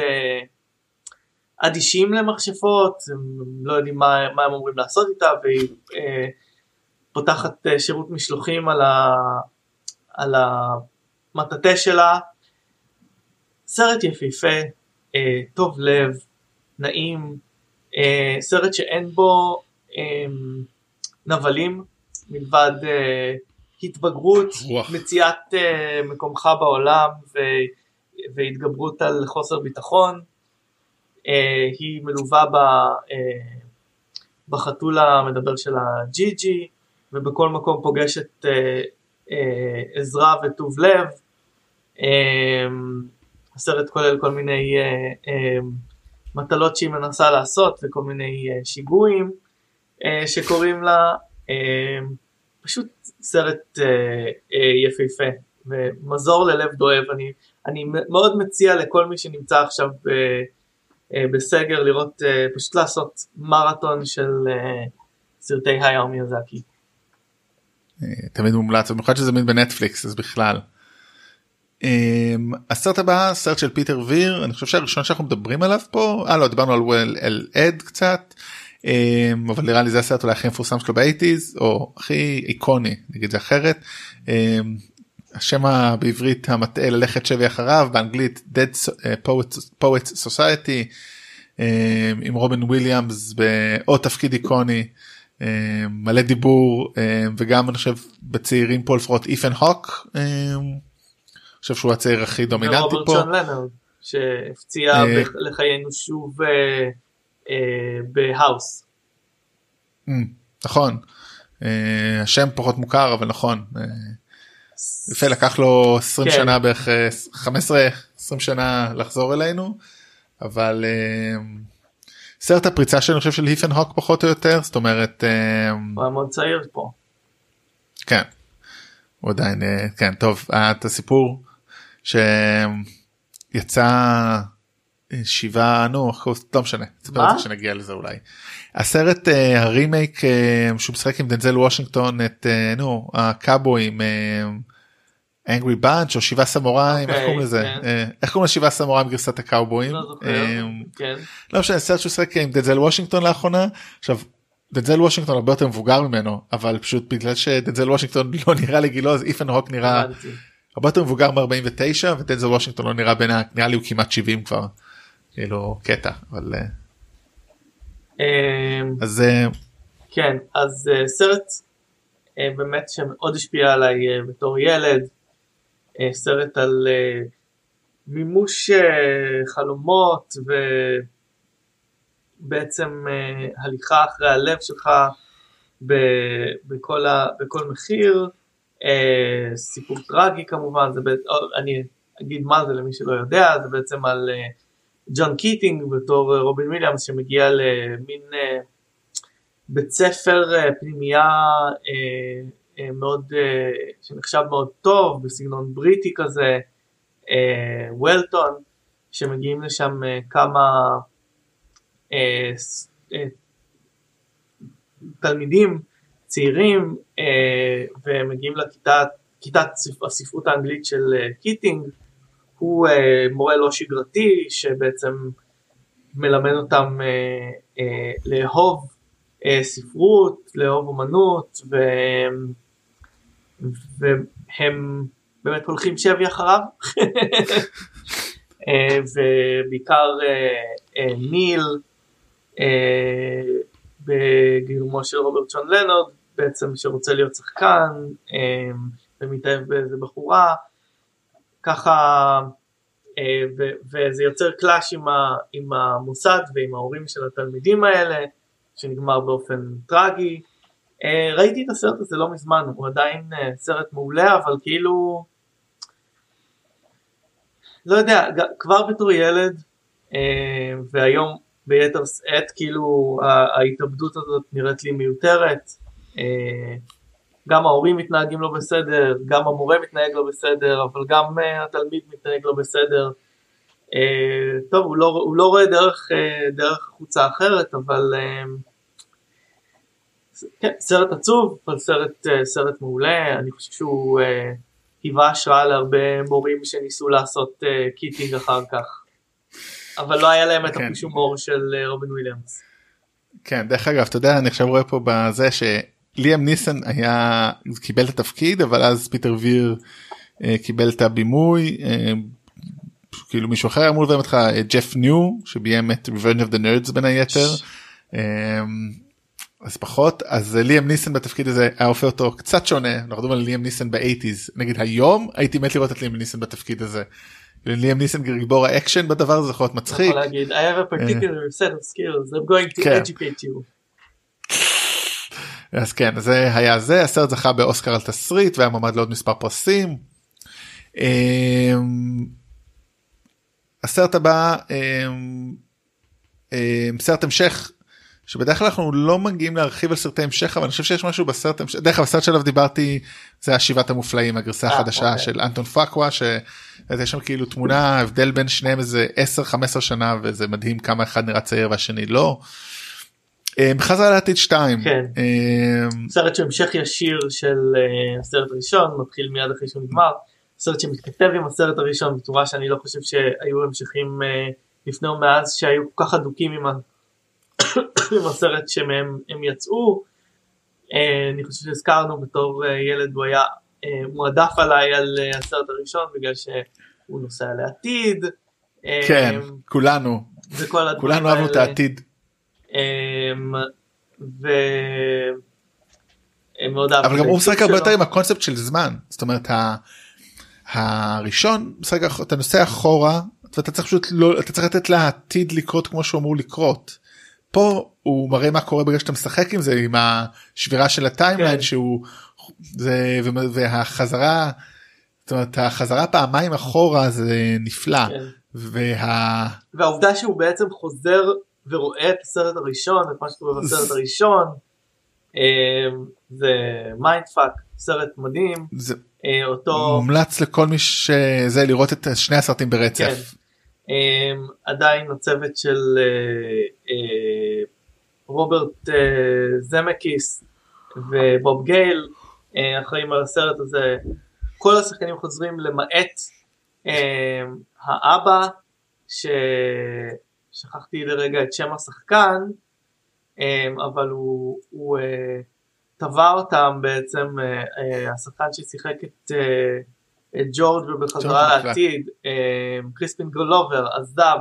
אדישים למכשפות, הם לא יודעים מה, מה הם אומרים לעשות איתה, והיא פותחת שירות משלוחים על ה... על המטטה שלה. סרט יפיפה, אה, טוב לב, נעים, אה, סרט שאין בו אה, נבלים, מלבד אה, התבגרות, מציאת אה, מקומך בעולם ו... והתגברות על חוסר ביטחון. אה, היא מלווה ב... אה, בחתול המדבר של הג'י-ג'י, ובכל מקום פוגשת אה, אה, עזרה וטוב לב. אה, הסרט כולל כל מיני אה, אה, מטלות שהיא מנסה לעשות, וכל מיני אה, שיגועים אה, שקוראים לה. אה, פשוט סרט אה, אה, יפיפה, ומזור ללב דואב. אני, אני מאוד מציע לכל מי שנמצא עכשיו אה, בסגר לראות, פשוט לעשות מרתון של סרטי היאו מיאזקי. תמיד מומלץ, במיוחד שזה מיד בנטפליקס, אז בכלל. הסרט הבא, סרט של פיטר ויר, אני חושב שהראשון שאנחנו מדברים עליו פה, אה לא, דיברנו על אד קצת, אבל נראה לי זה הסרט אולי הכי מפורסם שלו ב-שמונים, או הכי איקוני, נגיד זה אחרת. השם בעברית המטעה ללכת שבי אחריו, באנגלית Dead Poets Society, עם רובין וויליאמס בעוד תפקיד איקוני, מלא דיבור, וגם אני חושב בצעירים פה לפחות איפן הוק, אני חושב שהוא הצעיר הכי דומיננטי פה. ג'ון לנרד, שהפציע לחיינו שוב בהאוס. נכון, השם פחות מוכר, אבל נכון. יפה, לקח לו עשרים כן. שנה בערך, חמש עשרה עשרים שנה לחזור אלינו, אבל uh, סרט הפריצה שאני חושב של היפן הוק פחות או יותר, זאת אומרת... Uh, הוא מאוד צעיר פה. כן, הוא עדיין, uh, כן, טוב, את הסיפור שיצא שבעה, נו, לא משנה, תספר את זה שנגיע לזה אולי. הסרט, uh, הרימייק, uh, שהוא משחק עם דנזל וושינגטון, את, uh, נו, הקאבוי עם... Uh, אנגרי בנץ' או שבעה סמוראים, איך קוראים לזה? איך קוראים לשבעה סמוראים גרסת הקאובויים? לא משנה, סרט שהוא שחק עם דנזל וושינגטון לאחרונה. עכשיו, דנזל וושינגטון הרבה יותר מבוגר ממנו, אבל פשוט בגלל שדנזל וושינגטון לא נראה לגילו, אז איפן הוק נראה הרבה יותר מבוגר מ-ארבעים ותשע, ודנזל וושינגטון לא נראה בין, נראה לי הוא כמעט שבעים כבר. כאילו, קטע, אבל... אז... כן, אז סרט באמת שמאוד השפיע עליי בתור ילד, סרט על מימוש חלומות ובעצם הליכה אחרי הלב שלך בכל, ה, בכל מחיר, סיפור טרגי כמובן, זה בעצם, אני אגיד מה זה למי שלא יודע, זה בעצם על ג'ון קיטינג בתור רובין וויליאמס שמגיע למין בית ספר פנימייה מאוד, שנחשב מאוד טוב, בסגנון בריטי כזה, וולטון, שמגיעים לשם כמה תלמידים צעירים, ומגיעים לכיתת הספרות האנגלית של קיטינג. הוא מורה לא שגרתי, שבעצם מלמד אותם לאהוב ספרות, לאהוב אומנות, ו... והם באמת הולכים שבי אחריו, ובעיקר ניל, בגילומו של רוברט שון לנרד, בעצם שרוצה להיות שחקן, ומתאהב באיזה בחורה, ככה, ו... וזה יוצר קלאש עם, ה... עם המוסד ועם ההורים של התלמידים האלה, שנגמר באופן טרגי. ראיתי את הסרט הזה לא מזמן, הוא עדיין סרט מעולה, אבל כאילו, לא יודע, כבר בתור ילד, והיום ביתר שאת, כאילו, ההתאבדות הזאת נראית לי מיותרת, גם ההורים מתנהגים לא בסדר, גם המורה מתנהג לא בסדר, אבל גם התלמיד מתנהג לא בסדר. Uh, טוב, הוא לא, הוא לא רואה דרך, uh, דרך חוצה אחרת, אבל uh, כן, סרט עצוב, אבל סרט, uh, סרט מעולה. אני חושב שהוא uh, היווה השראה להרבה מורים שניסו לעשות uh, קיטינג אחר כך, אבל לא היה להם את כן. הפישומור של uh, רובין וויליאמס. כן, דרך אגב, אתה יודע, אני חושב רואה פה בזה ש... ליאם ניסן היה, קיבל את התפקיד, אבל אז פיטר ויר קיבל את הבימוי, כאילו מישהו אחר אמור לדבר איתך, ג'ף ניו, שביים את Revenge of the Nerds בין היתר, אז פחות, אז ליאם ניסן בתפקיד הזה, היה הופך אותו קצת שונה, אנחנו מדברים על ליאם ניסן ב-שמונים, נגיד היום, הייתי מת לראות את ליאם ניסן בתפקיד הזה, ליאם ניסן גיבור האקשן בדבר הזה, זה יכול להיות מצחיק. אני יכול להגיד, I have a particular set of skills, I'm going to educate you. אז כן, זה היה זה, הסרט זכה באוסקר על תסריט, והיה מועמד לעוד מספר פרסים. הסרט הבא, סרט המשך, שבדרך כלל אנחנו לא מגיעים להרחיב על סרטי המשך, אבל אני חושב שיש משהו בסרט המשך, דרך כלל בסרט שלו דיברתי, זה השבעת המופלאים, הגרסה החדשה של אנטון פאקווה, שיש שם כאילו תמונה, הבדל בין שניהם איזה עשר חמש עשרה שנה, וזה מדהים כמה אחד נראה צעיר והשני לא. חזרה לעתיד שתיים. כן. סרט שהמשך ישיר של הסרט הראשון, מתחיל מיד אחרי שהוא נגמר. סרט שמתכתב עם הסרט הראשון בצורה שאני לא חושב שהיו המשכים לפני ומאז, שהיו כל כך הדוקים עם הסרט שמהם הם יצאו. אני חושב שהזכרנו בתור ילד, הוא היה מועדף עליי על הסרט הראשון, בגלל שהוא נוסע לעתיד. כן, כולנו. כולנו אהבנו את העתיד. אבל גם הוא משחק הרבה יותר עם הקונספט של זמן, זאת אומרת הראשון אתה נוסע אחורה ואתה צריך לתת לעתיד לקרות כמו שהוא אמור לקרות, פה הוא מראה מה קורה בגלל שאתה משחק עם זה, עם השבירה של הטיימליין והחזרה, זאת אומרת החזרה פעמיים אחורה זה נפלא, והעובדה שהוא בעצם חוזר ורואה את הסרט הראשון, את מה שקורה בסרט הראשון, זה מיינדפאק, סרט מדהים, מומלץ לכל מי שזה לראות את שני הסרטים ברצף. עדיין הצוות של רוברט זמקיס ובוב גייל, אחראים על הסרט הזה, כל השחקנים חוזרים למעט האבא, ש... שכחתי לרגע את שם השחקן, אבל הוא, הוא טבע אותם בעצם, השחקן ששיחק את, את ג'ורג' ובחזרה לעתיד, קריספין גולובר, עזב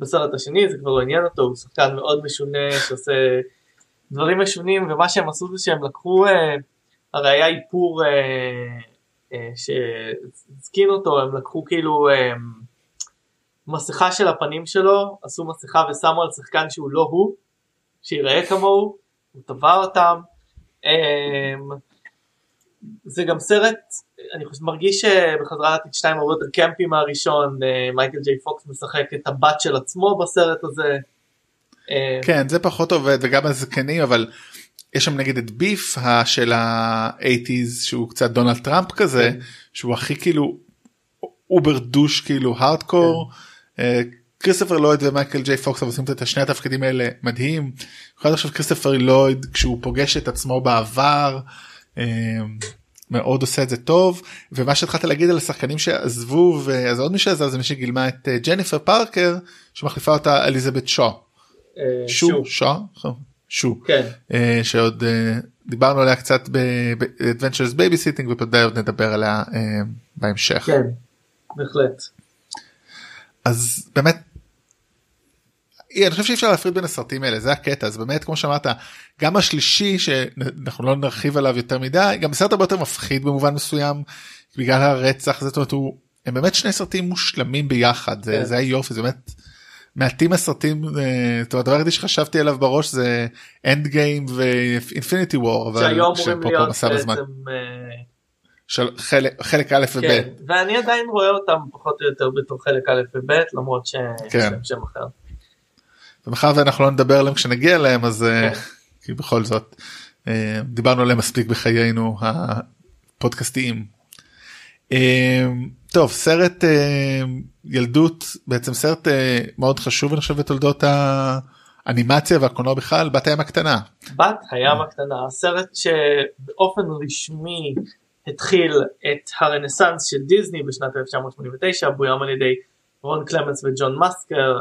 בסרט השני, זה כבר לא עניין אותו, הוא שחקן מאוד משונה, שעושה דברים משונים, ומה שהם עשו זה שהם לקחו, הרי היה איפור שזקין אותו, הם לקחו כאילו... מסכה של הפנים שלו, עשו מסכה ושמו על שחקן שהוא לא הוא, שיראה כמוהו, הוא טבע אותם. זה גם סרט, אני חושב, מרגיש שבחזרה לעתיד שתיים הרבה יותר קמפי מהראשון, מייקל ג'יי פוקס משחק את הבת של עצמו בסרט הזה. כן, זה פחות עובד, וגם הזקנים, אבל יש שם נגיד את ביף של ה-שמונים, שהוא קצת דונלד טראמפ כזה, שהוא הכי כאילו, אובר דוש כאילו הארדקור, קריסטופר לויד ומייקל ג'יי פוקס עושים את שני התפקידים האלה מדהים, במיוחד עכשיו קריסטופר לויד כשהוא פוגש את עצמו בעבר, מאוד עושה את זה טוב, ומה שהתחלת להגיד על השחקנים שעזבו, אז עוד מי שעזב זה מי שגילמה את ג'ניפר פארקר, שמחליפה אותה אליזבת שו, שו, שו, שו, שעוד דיברנו עליה קצת ב-Adventures Babysitting, ופודאי עוד נדבר עליה בהמשך. כן. בהחלט. אז באמת, אני חושב שאי אפשר להפריד בין הסרטים האלה, זה הקטע, אז באמת כמו שאמרת, גם השלישי, שאנחנו לא נרחיב עליו יותר מדי, גם הסרט הרבה יותר מפחיד במובן מסוים, בגלל הרצח, זאת אומרת, הוא, הם באמת שני סרטים מושלמים ביחד, זה, זה היופי, זה באמת, מעטים הסרטים, זאת אומרת, הדבר הכי שחשבתי עליו בראש, זה End Game ו-Infinity War, שהיום אמורים להיות בעצם... של חלק, חלק א' וב'. כן, ואני עדיין רואה אותם פחות או יותר בתור חלק א' וב', למרות שיש כן. להם שם אחר. ומחר ואנחנו לא נדבר עליהם כשנגיע אליהם, אז כן. כי בכל זאת, דיברנו עליהם מספיק בחיינו הפודקאסטיים. טוב, סרט ילדות, בעצם סרט מאוד חשוב, אני חושב, בתולדות האנימציה והקולנוע בכלל, בת הים הקטנה. בת הים הקטנה, הסרט שבאופן רשמי, התחיל את הרנסנס של דיזני בשנת אלף תשע מאות שמונים ותשע, בוים על ידי רון קלמנס וג'ון מסקר,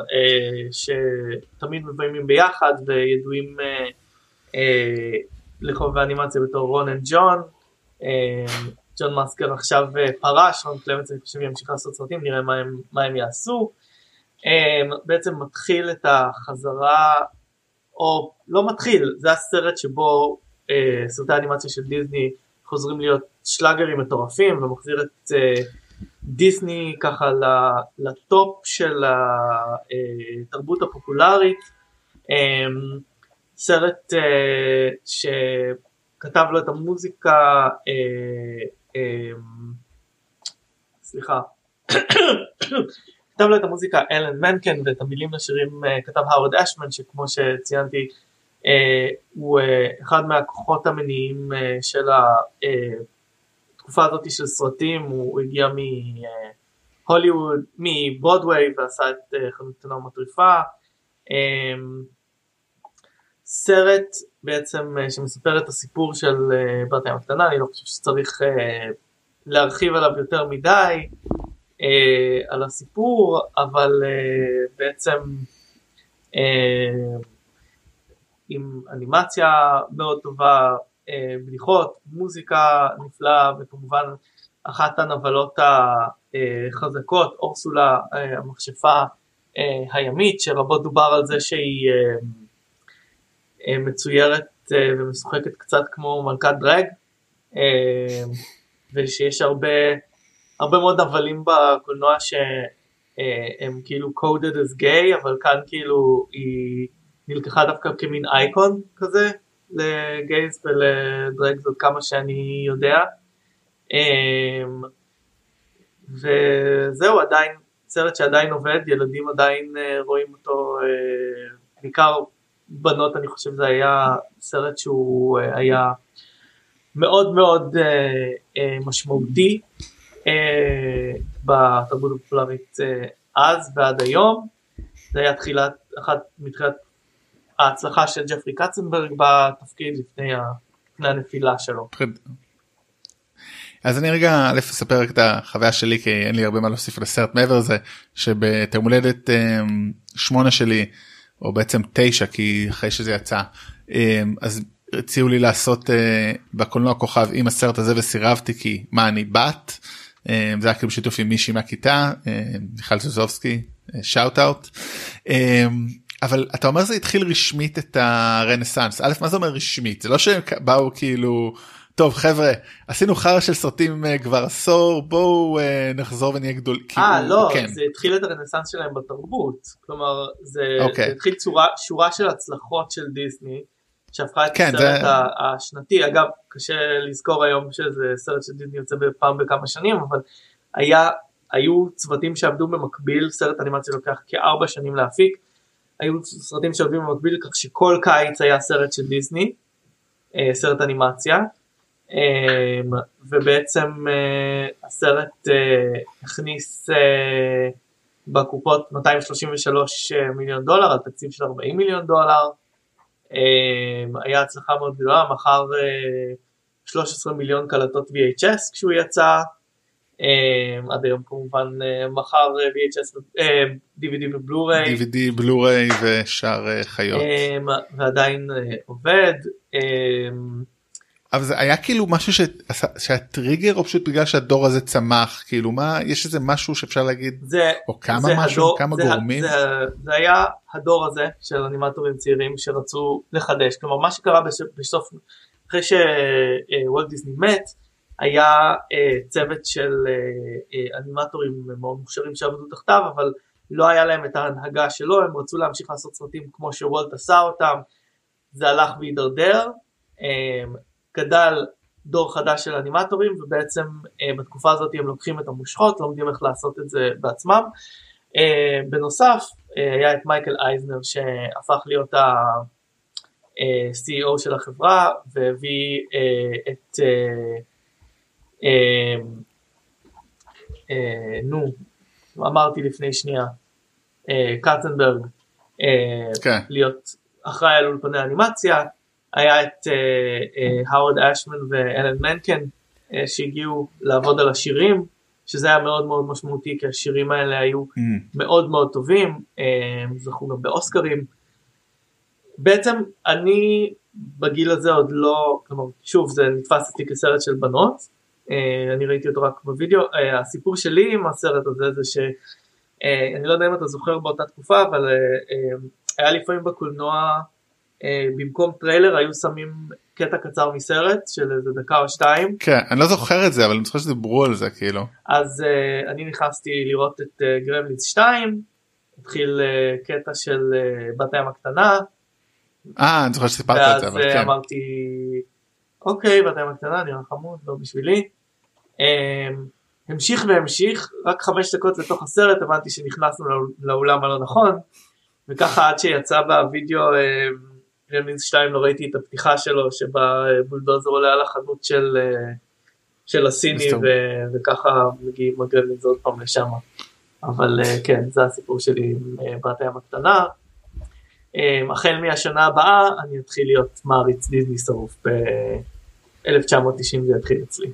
שתמיד מביימים ביחד וידועים לקום באנימציה בתור רון אנד ג'ון, ג'ון מאסקר עכשיו פרש, רון קלמנס אני חושב ימשיך לעשות סרטים, נראה מה הם, מה הם יעשו, בעצם מתחיל את החזרה, או לא מתחיל, זה הסרט שבו סרטי האנימציה של דיסני חוזרים להיות שלאגרים מטורפים, ומחזיר את דיסני ככה לטופ של התרבות הפופולרית. סרט שכתב לו את המוזיקה, סליחה, כתב לו את המוזיקה אלן מנקן, ואת המילים לשירים כתב האוורד אשמן, שכמו שציינתי הוא אחד מהכוחות המניעים של התקופה הזאת של סרטים. הוא הגיע מהוליווד, מברודווי, ועשה את חנות קטנה ומטריפה. סרט בעצם שמספר את הסיפור של בת הים הקטנה, אני לא חושב שצריך להרחיב עליו יותר מדי, על הסיפור, אבל בעצם עם אנימציה מאוד טובה, בדיחות, מוזיקה נפלאה, וכמובן אחת הנבלות החזקות, אורסולה המכשפה הימית, שרבות דובר על זה שהיא מצוירת ומשוחקת קצת כמו מלכת דרג, ושיש הרבה הרבה מאוד נבלים בקולנוע שהם כאילו coded as gay, אבל כאן כאילו היא נלקחה דווקא כמין אייקון כזה לגייז ולדרג, זאת כמה שאני יודע. וזהו, עדיין סרט שעדיין עובד, ילדים עדיין רואים אותו, בעיקר בנות. אני חושב זה היה סרט שהוא היה מאוד מאוד משמעותי בתרבות הפופולרית אז ועד היום. זה היה תחילת, אחת מתחילת ההצלחה של ג'פרי קצנברג בתפקיד לפני הנפילה שלו. אז אני רגע אלף אספר את החוויה שלי, כי אין לי הרבה מה להוסיף לסרט מעבר לזה, שבתאום הולדת שמונה שלי, או בעצם תשע, כי אחרי שזה יצא, אז הציעו לי לעשות בקולנוע כוכב עם הסרט הזה, וסירבתי כי מה, אני בת? זה היה כאילו בשיתוף עם מישהי מהכיתה, מיכל סוזובסקי, שאוט אאוט. אבל אתה אומר זה התחיל רשמית את הרנסנס. א', מה זה אומר רשמית? זה לא שהם באו כאילו, טוב חבר'ה, עשינו חרא של סרטים כבר עשור, בואו נחזור ונהיה גדול. אה, לא, זה התחיל את הרנסנס שלהם בתרבות. כלומר, זה התחיל שורה של הצלחות של דיסני, שהפכה את הסרט השנתי. אגב, קשה לזכור היום שזה סרט שדיסני יוצא בפעם בכמה שנים, אבל היו צוותים שעבדו במקביל, סרט אנימציה לוקח כארבע שנים להפיק, היו סרטים שעובדים במקביל, כך שכל קיץ היה סרט של דיסני, סרט אנימציה, ובעצם הסרט הכניס בקופות מאתיים שלושים ושלושה מיליון דולר, על תקציב של ארבעים מיליון דולר, היה הצלחה מאוד גדולה, מחר שלושה עשר מיליון קלטות וי אייץ' אס כשהוא יצא, עד היום כמובן מחר וי אייץ' אס, די וי די ובלו-ריי, די וי די, בלו-ריי ושאר חיות, ועדיין עובד. אבל זה היה כאילו משהו שהטריגר, או פשוט בגלל שהדור הזה צמח, כאילו מה, יש איזה משהו שאפשר להגיד, או כמה משהו, כמה גורמים? זה היה הדור הזה של אנימטורים צעירים שרצו לחדש. כלומר מה שקרה בסוף, אחרי שוולט דיסני מת, היה uh, צוות של uh, uh, אנימטורים מאוד מוכשרים שעבדו תחתיו, אבל לא היה להם את ההנהגה שלו, הם רצו להמשיך לעשות סרטים כמו שוולט עשה אותם, זה הלך והידרדר, um, גדל דור חדש של אנימטורים, ובעצם uh, בתקופה הזאת הם לוקחים את המושכות, לומדים איך לעשות את זה בעצמם. Uh, בנוסף uh, היה את מייקל אייזנר שהפך להיות ה-סי אי או uh, של החברה, והביא uh, את... Uh, נו, אמרתי לפני שנייה, קצנברג להיות אחראי על אולפני האנימציה. היה את האוורד אשמן ואלן מנקן שהגיעו לעבוד על השירים, שזה היה מאוד מאוד משמעותי, כי השירים האלה היו מאוד מאוד טובים, זכו גם באוסקרים. בעצם אני בגיל הזה עוד לא, כלומר, שוב, זה נתפס אותי כסרט של בנות, אני ראיתי אותו רק בווידאו, הסיפור שלי עם הסרט הזה זה ש, אני לא יודע אם אתה זוכר באותה תקופה, אבל היה לפעמים בקולנוע, במקום טריילר היו שמים קטע קצר מסרט של איזה דקה או שתיים. כן, אני לא זוכר את זה, אבל אני זוכר שדיברו על זה כאילו. אז אני נכנסתי לראות את גרמליץ שתיים, התחיל קטע של בת הים הקטנה, אה, אני זוכר שסיפרת את זה, אבל כן. ואז אמרתי, אוקיי, בתיים הקטנה, נראה חמוד, לא בשבילי. המשיך והמשיך, רק חמש דקות לתוך הסרט, הבנתי שנכנסנו לאולם הלא נכון, וככה עד שיצא בווידאו, גרמליץ שתיים, לא ראיתי את הפתיחה שלו, שבה בולדוזר עולה על החנות של הסיני, וככה מגיעים הגרמליץ עוד פעם לשם. אבל כן, זה הסיפור שלי עם בתיים הקטנה. החל מהשנה הבאה אני אתחיל להיות מעריץ דיסני שרוף, ב-אלף תשע מאות תשעים זה יתחיל אצלי.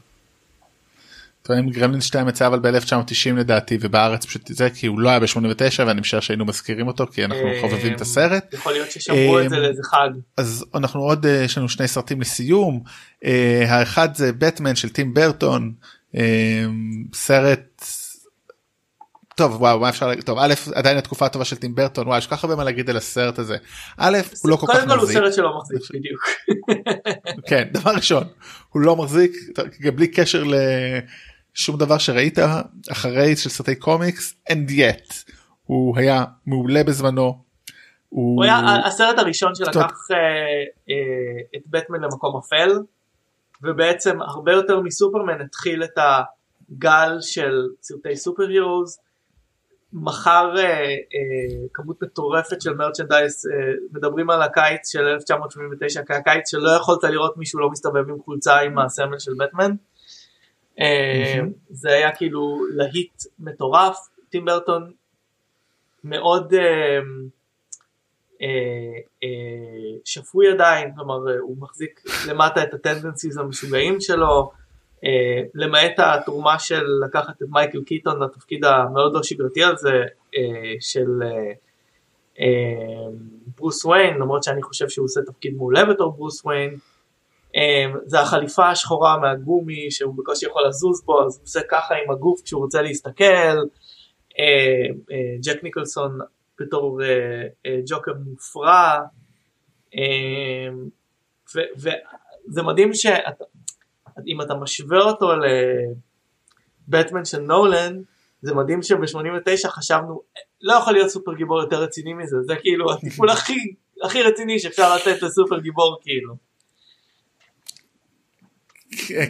טוענים גרמלין שתיים יצא אבל ב-אלף תשע מאות תשעים לדעתי, ובארץ פשוט זה כי הוא לא היה ב-שמונים ותשע, ואני משער שהיינו מזכירים אותו כי אנחנו חובבים את הסרט. יכול להיות ששמרו את זה לאיזה חג. אז אנחנו עוד, יש לנו שני סרטים לסיום, האחד זה בטמן של טים ברטון, סרט... טוב, וואו, מה אפשר להגיד? טוב, א', עדיין התקופה הטובה של טים ברטון, וואו, יש ככה הרבה מה להגיד על הסרט הזה. א', הוא לא כל כך מחזיק. קודם כל הוא סרט שלא מחזיק, בדיוק. כן, דבר ראשון, הוא לא מחזיק, גם בלי קשר לשום דבר שראית אחרי של סרטי קומיקס, and yet, הוא היה מעולה בזמנו. הוא היה הסרט הראשון שלקח את בטמן למקום אפל, ובעצם הרבה יותר מסופרמן התחיל את ה... גל של סרטי סופר הירוס, מחר אה, אה, כמות מטורפת של מרצ'נדייס, אה, מדברים על הקיץ של אלף תשע מאות שמונים ותשע, כי הקיץ שלא יכולת לראות מישהו לא מסתובב עם חולצה עם הסמל של בטמן, אה, mm-hmm. זה היה כאילו להיט מטורף, טים ברטון מאוד אה, אה, אה, שפוי עדיין, כלומר הוא מחזיק למטה את הטנדנסיז המשוגעים שלו, Uh, למעט התרומה של לקחת את מייקל קיטון לתפקיד המאוד לא שגרתי הזה uh, של uh, uh, ברוס וויין, למרות שאני חושב שהוא עושה תפקיד מעולה בתור ברוס וויין, um, זה החליפה השחורה מהגומי שהוא בקושי יכול לזוז בו, אז הוא עושה ככה עם הגוף כשהוא רוצה להסתכל, uh, uh, ג'ק ניקלסון בתור uh, uh, ג'וקר מופרע, um, וזה מדהים שאתה אם אתה משווה אותו לבטמן של נולן, זה מדהים שב-שמונים ותשע חשבנו, לא יכול להיות סופר גיבור יותר רציני מזה, זה כאילו הטיפול הכי, הכי רציני שאפשר לתת לסופר גיבור כאילו.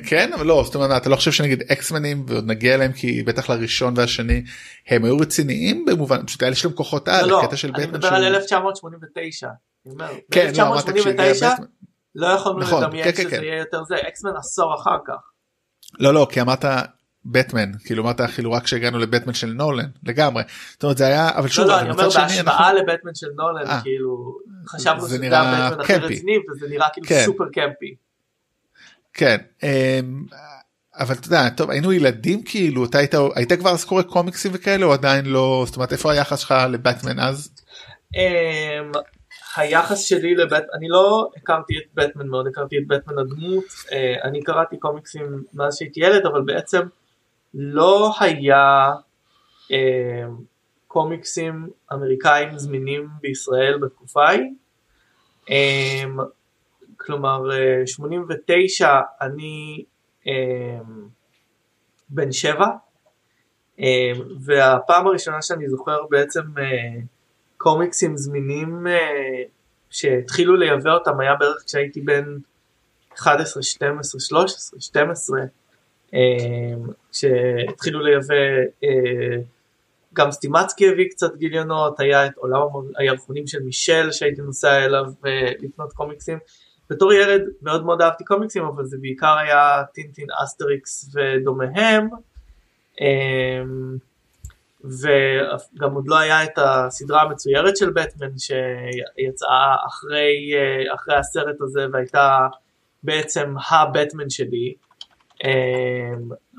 כן, אבל לא, זאת אומרת, אתה לא חושב שנגיד אקסמנים, ועוד נגיע אליהם, כי בטח לראשון והשני, הם היו רציניים במובן, פשוט היה לשלם כוחות על, הקטע של בטמן. לא, אני מדבר על אלף תשע מאות שמונים ותשע, אני אומר, ב-אלף תשע מאות שמונים ותשע, לא יכולנו נכון, לדמיין כן, שזה כן. יהיה יותר זה, אקסמן עשור אחר כך. לא, לא, כי אמרת בטמן, כאילו אמרת כאילו רק שהגענו לבטמן של נולן, לגמרי. זאת אומרת, זה היה, אבל שוב, לא, לא, אני אומר, בהשוואה אנחנו... לבטמן של נולן, 아, כאילו, חשבנו שזה נראה בטמן הכי רציני, וזה נראה כאילו כן. סופר קמפי. כן, אבל אתה יודע, טוב, היינו ילדים כאילו, אתה היית, היית כבר אז קורא קומיקסים וכאלה, או עדיין לא, זאת אומרת, איפה היחס שלך לבטמן אז? אה... היחס שלי לבט... אני לא הכרתי את בטמן מאוד, הכרתי את בטמן הדמות, אני קראתי קומיקסים מאז שהייתי ילד, אבל בעצם לא היה קומיקסים אמריקאים זמינים בישראל בתקופה ההיא, כלומר שמונים ותשע אני בן שבע, והפעם הראשונה שאני זוכר בעצם קומיקסים זמינים שהתחילו לייבא אותם היה בערך כשהייתי בין אחת עשרה, שתים עשרה, שלוש עשרה, שתים עשרה, שהתחילו לייבא, גם סטימצקי הביא קצת גיליונות, היה את עולם הירחונים של מישל שהייתי נוסע אליו לקנות קומיקסים. בתור ילד מאוד מאוד אהבתי קומיקסים, אבל זה בעיקר היה טינטין, אסטריקס ודומיהם, וגם עוד לא היה את הסדרה המצוירת של בטמן שיצאה אחרי, אחרי הסרט הזה והייתה בעצם הבטמן שלי,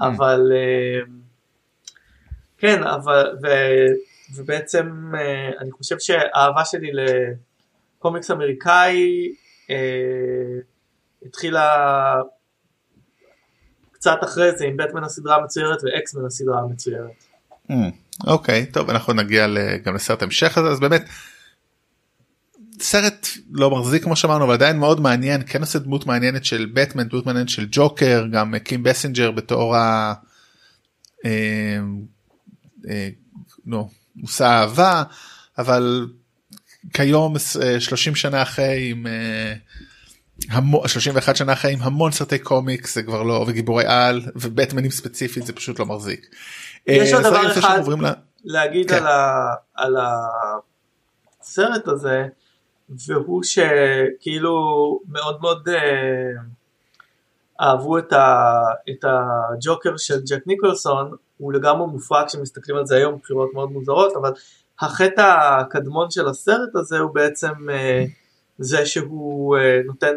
אבל כן, אבל ובעצם אני חושב שהאהבה שלי לקומיקס אמריקאי התחילה קצת אחרי זה עם בטמן הסדרה המצוירת ואקסמן הסדרה המצוירת. אוקיי, טוב, אנחנו נגיע גם לסרט המשך הזה, אז באמת סרט לא מחזיק כמו שאמרנו, אבל עדיין מאוד מעניין, כן עושה דמות מעניינת של בטמן, דמות מעניינת של ג'וקר, גם קים בסינג'ר בתור ה... נו, מושא אהבה, אבל כיום שלושים שנה אחרי עם... שלושים ואחת שנה אחרי עם המון סרטי קומיקס, זה כבר לא, וגיבורי על, ובטמנים ספציפית, זה פשוט לא מחזיק. יש עוד דבר אחד להגיד על הסרט הזה, והוא שכאילו מאוד מאוד אהבו את הג'וקר של ג'ק ניקולסון, הוא לגמרי מופרק שמסתכלים על זה היום, בחירות מאוד מוזרות, אבל החטא הקדמון של הסרט הזה הוא בעצם זה שהוא נותן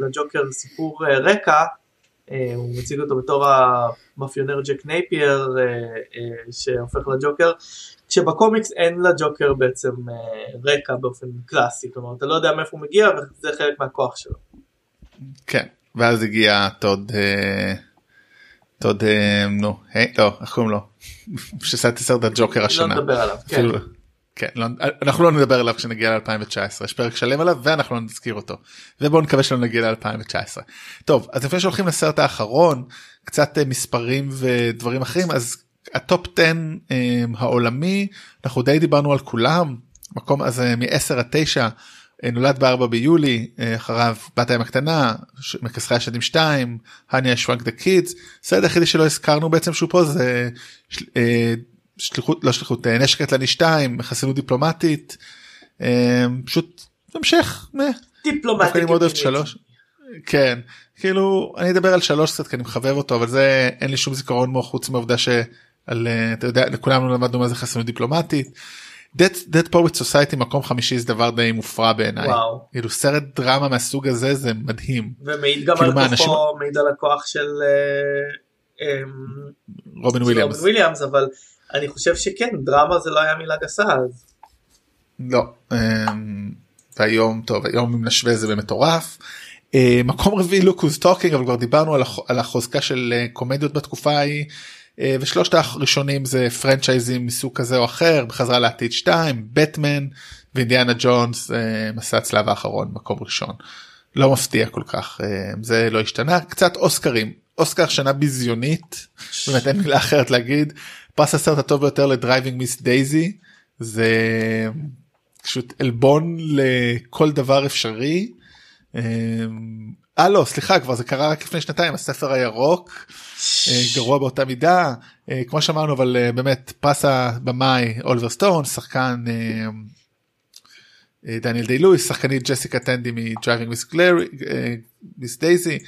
לג'וקר סיפור רקע, הוא מציג אותו בתור המאפיונר ג'ק נייפייר שהופך לג'וקר, כשבקומיקס אין לג'וקר בעצם רקע באופן קלאסי, כלומר אתה לא יודע מאיפה הוא מגיע וזה חלק מהכוח שלו. כן, ואז הגיע תוד תוד, נו, לא, איך קוראים לו? שסעתי סרט הג'וקר השנה. לא נדבר עליו, כן. כן, לא, אנחנו לא נדבר עליו כשנגיע ל-אלפיים תשע עשרה, יש פרק שלם עליו ואנחנו לא נזכיר אותו, ובואו נקווה שלא נגיע ל-אלפיים תשע עשרה. טוב, אז לפני שהולכים לסרט האחרון, קצת מספרים ודברים אחרים, אז הטופ עשר העולמי, אנחנו די דיברנו על כולם, מקום אז מ-עשר עד תשע, נולד ב-ארבעה ביולי, אחריו בת הים הקטנה, מכסחי השדים שתיים, הניה שוונק דה קידס, סרט היחידי שלא הזכרנו בעצם שהוא פה זה... שליחות, לא שליחות, נשק קטלני שתיים, חסינות דיפלומטית, פשוט נמשך. דיפלומטית. אני מאוד אוהב שלוש. כן, כאילו, אני אדבר על שלוש קצת, כי אני מחבב אותו, אבל זה, אין לי שום זיכרון מוח, חוץ מהעובדה שעל, אתה יודע, לכולם לא למדנו מה זה חסינות דיפלומטית. Dead Poets Society, מקום חמישי, זה דבר די מופרע בעיניי. וואו. כאילו, סרט דרמה מהסוג הזה, זה מדהים. ומעיד גם על כוחו, מעיד על הכוח של רובין וויליאמס, אבל אני חושב שכן, דרמה זה לא היה מילה גסה אז. לא, והיום, טוב, היום אם נשווה זה במטורף. מקום רביעי, Look Who's Talking, אבל כבר דיברנו על החוזקה של קומדיות בתקופה ההיא, ושלושת הראשונים זה פרנצ'ייזים מסוג כזה או אחר, בחזרה לעתיד שתיים, בטמן ואינדיאנה ג'ונס, מסע הצלב האחרון, מקום ראשון. לא מפתיע כל כך, זה לא השתנה. קצת אוסקרים, אוסקר שנה ביזיונית, באמת אין מילה אחרת להגיד, פרס הסרט הטוב ביותר לדרייבינג מיס דייזי, זה פשוט אלבון לכל דבר אפשרי. אה לא, סליחה, כבר זה קרה רק לפני שנתיים, הספר הירוק, גרוע באותה מידה, כמו שאמרנו, אבל באמת פרס הבמאי אוליבר סטון, שחקן דניאל די לואיס, שחקנית ג'סיקה טנדי מדרייבינג מיס דייזי,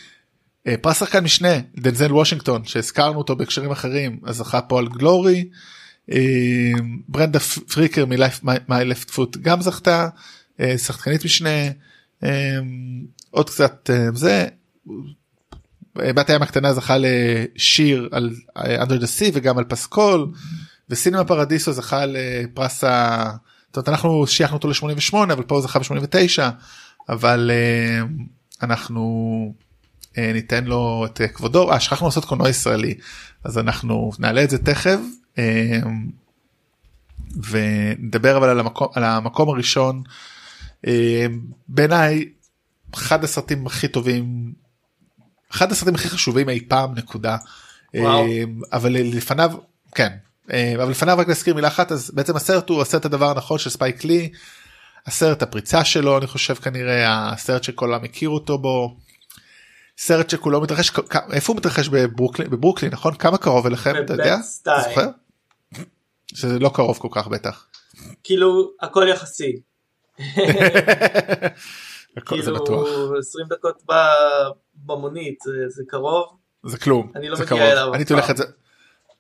פרס שחקן משנה, דנזל וושינגטון, שהזכרנו אותו בהקשרים אחרים, אז זכה פה על גלורי, ברנדה פריקר מ-My Left Foot גם זכתה, שחקנית משנה, עוד קצת זה, בת הים הקטנה זכה לשיר על Under the Sea וגם על פסקול, וסינמה פרדיסו זכה לפרס ה... זאת אומרת, אנחנו שייכנו אותו ל-שמונים ושמונה, אבל פה הוא זכה ב-שמונים ותשע, אבל אנחנו... ניתן לו את כבודו, אה, שכחנו לעשות קולנוע ישראלי, אז אנחנו נעלה את זה תכף, ונדבר אבל על המקום, על המקום הראשון, בעיניי, אחד הסרטים הכי טובים, אחד הסרטים הכי חשובים אי פעם, נקודה, וואו. אבל לפניו, כן, אבל לפניו רק נזכיר מילה אחת, אז בעצם הסרט הוא עשה את הדבר הנכון של ספייק לי, הסרט הפריצה שלו, אני חושב כנראה, הסרט שכולם מכיר אותו בו, סרט שכולו מתרחש, איפה הוא מתרחש בברוקלין, בברוקלין, נכון? כמה קרוב אליכם, אתה יודע? אתה זוכר? שזה לא קרוב כל כך בטח. כאילו, הכל יחסי. הכל זה בטוח. כאילו, עשרים דקות במונית, זה קרוב? זה כלום. אני לא מגיע אליו. אני תולך את זה,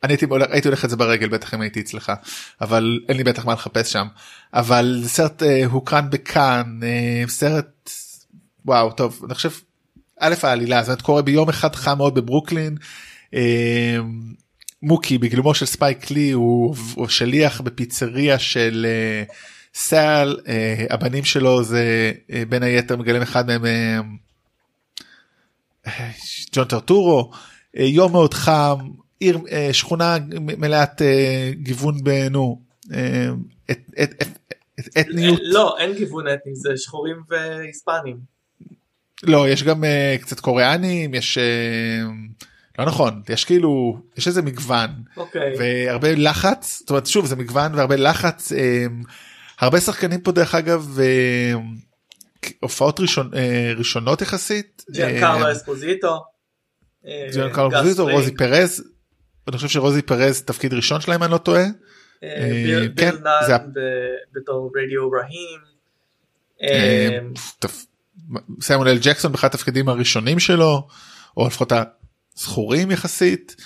הייתי הולך את זה ברגל, בטח אם הייתי אצלך, אבל אין לי בטח מה לחפש שם. אבל סרט הוקרן בכאן, סרט, וואו, טוב, אני חושב, א' העלילה, זאת אומרת קורה ביום אחד חם מאוד בברוקלין, מוקי בגלומו של ספייק לי הוא שליח בפיצריה של סל, אה, הבנים שלו זה אה, בין היתר מגלם אחד מהם אה, אה, ג'ון טרטורו, אה, יום מאוד חם, עיר, אה, שכונה מלאת אה, גיוון בינו, אה, את, את, את, את, אתניות. לא, אין גיוון אתני, זה שחורים והיספנים. לא, יש גם אה, קצת קוריאנים, יש... אה, לא נכון, יש כאילו, יש איזה מגוון, okay. והרבה לחץ, זאת אומרת שוב, זה מגוון והרבה לחץ, אה, הרבה שחקנים פה דרך אגב, אה, הופעות ראשון, אה, ראשונות יחסית. ג'יאן קרלו אספוזיטו. ג'יאן קרלו אספוזיטו, רוזי פרז, אני חושב שרוזי פרז תפקיד ראשון שלהם, אני לא טועה. אה, אה, ביל נאן כן, ב... בתור רדיו רהים. אה, אה, תפ... סיימון אל ג'קסון באחד התפקידים הראשונים שלו, או לפחות ה... זכורים יחסית,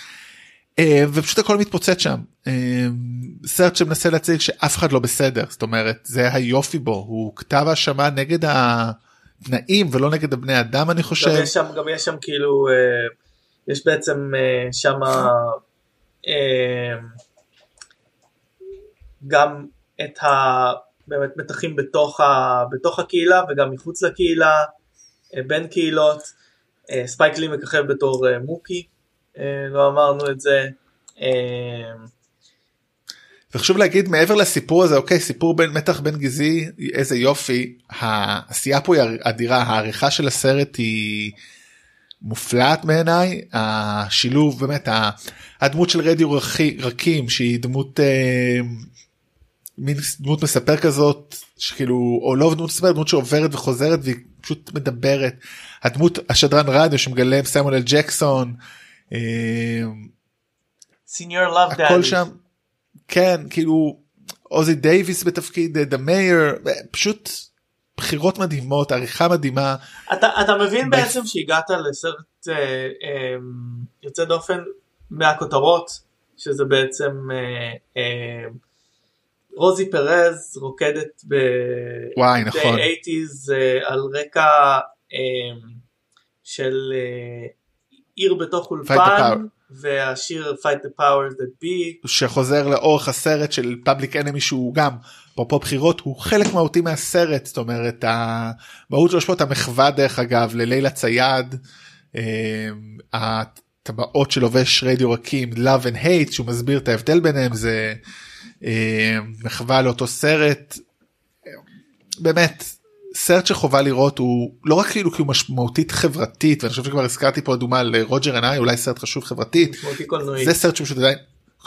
ופשוט הכל מתפוצץ שם. סרט שמנסה להציג שאף אחד לא בסדר, זאת אומרת, זה היופי בו, הוא כתב האשמה נגד התנאים, ולא נגד הבני אדם, אני חושב. גם יש שם, גם יש שם כאילו, יש בעצם שם, גם את ה, באמת מתחים בתוך ה, בתוך הקהילה, וגם מחוץ לקהילה, בין קהילות, ספייק לי מככב בתור מוקי, לא אמרנו את זה. וחשוב להגיד, מעבר לסיפור הזה, אוקיי, סיפור בין מתח בין גזעי, איזה יופי, העשייה פה היא אדירה, העריכה של הסרט היא מופלעת בעיניי, השילוב באמת, הדמות של רדיו רקים, שהיא דמות, מין דמות מספר כזאת, שכאילו, או לא דמות מספר, דמות שעוברת וחוזרת, והיא פשוט מדברת, הדמות השדרן רדיו שמגלם סיימון אל ג'קסון, סניור לוב דאדי, הכל שם, כן, כאילו, אוזי דייביס בתפקיד, דה מאייר, פשוט בחירות מדהימות, עריכה מדהימה. אתה, אתה מבין בעצם שהגעת לסרט יוצא דופן מהכותרות, שזה בעצם... רוזי פרז רוקדת ב-שמונים נכון. uh, על רקע um, של uh, עיר בתוך אולפן, והשיר Fight the Powers That Be. שחוזר לאורך הסרט של Public Enemy, שהוא גם, פרופו בחירות, הוא חלק מהותי מהסרט, זאת אומרת, המהות שלו שפות המחווה דרך אגב, ללילה צייד, הטבעות של לובש רדיו רקים, Love and Hate, שהוא מסביר את ההבדל ביניהם, זה... מחווה לאותו סרט, באמת סרט שחובה לראות, הוא לא רק כאילו כאילו משמעותית חברתית, ואני חושב שכבר הזכרתי פה דומה לרוג'ר אנאי, אולי סרט חשוב חברתית, זה סרט שפשוט עדיין,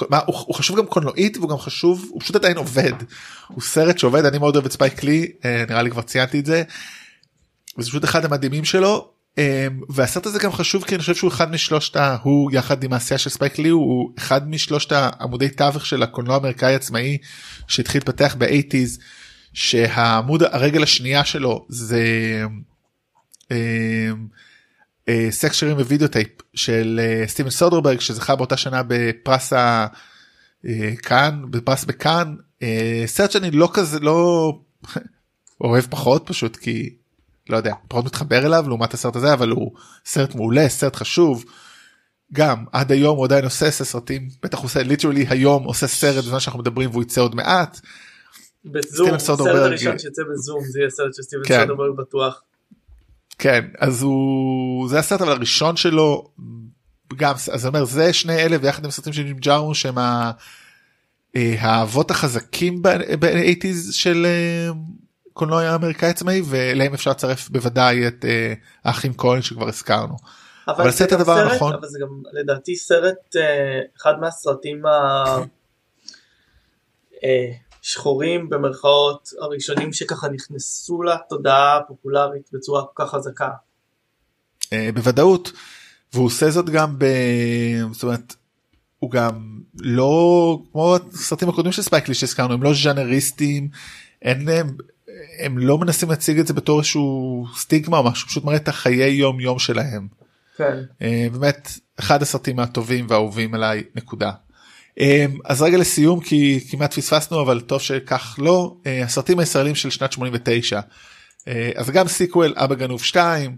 מה, הוא, הוא חשוב גם קולנועית, והוא גם חשוב, הוא פשוט עדיין עובד, הוא סרט שעובד, אני מאוד אוהב את ספייק לי, נראה לי כבר ציינתי את זה, וזה פשוט אחד המדהימים שלו, והסרט הזה גם חשוב כי אני חושב שהוא אחד משלושת, הוא יחד עם העשייה של ספייק לי, הוא אחד משלושת העמודי תווך של הקולנוע האמריקאי עצמאי שהתחיל להתפתח ב-שמונים, שהעמוד הרגל השנייה שלו זה סקשרים ווידאו טייפ של סטיבן סודרברג שזכה באותה שנה בפרס כאן, בפרס בכאן, סרט שאני לא כזה, לא אוהב פחות פשוט כי לא יודע, פחות מתחבר אליו לעומת הסרט הזה, אבל הוא סרט מעולה, סרט חשוב, גם עד היום הוא עדיין עושה סרטים, בטח הוא עושה, ליטרלי היום עושה סרט, בזמן שאנחנו מדברים והוא יצא עוד מעט. בזום, סרט הראשון שיצא בזום, זה יהיה סרט של סטיבן סודרברג בטוח. כן, אז הוא, זה הסרט אבל הראשון שלו, גם, אז אני אומר, זה שני אלה, ויחד עם סרטים של ג'ים ג'ארמוש, שהם האבות החזקים ב-שמונים של... קולנוע האמריקאי עצמאי, ואליהם אפשר לצרף בוודאי את אה, האחים כהן שכבר הזכרנו. אבל, אבל זה גם הדבר סרט, נכון... אבל זה גם לדעתי סרט, אה, אחד מהסרטים השחורים במרכאות הראשונים שככה נכנסו לתודעה פופולרית בצורה כל כך חזקה. אה, בוודאות, והוא עושה זאת גם ב... זאת אומרת, הוא גם לא... כמו הסרטים הקודמים של ספייקלי שהזכרנו, הם לא ז'אנריסטים, אין להם... הם לא מנסים להציג את זה בתור איזשהו סטיגמה או משהו, פשוט מראה את החיי יום יום שלהם. כן. באמת, אחד הסרטים הטובים והאהובים עליי, נקודה. אז רגע לסיום, כי כמעט פספסנו, אבל טוב שכך לא, הסרטים הישראלים של שנת שמונים ותשע. אז גם סיקוול, אבא גנוב שתיים,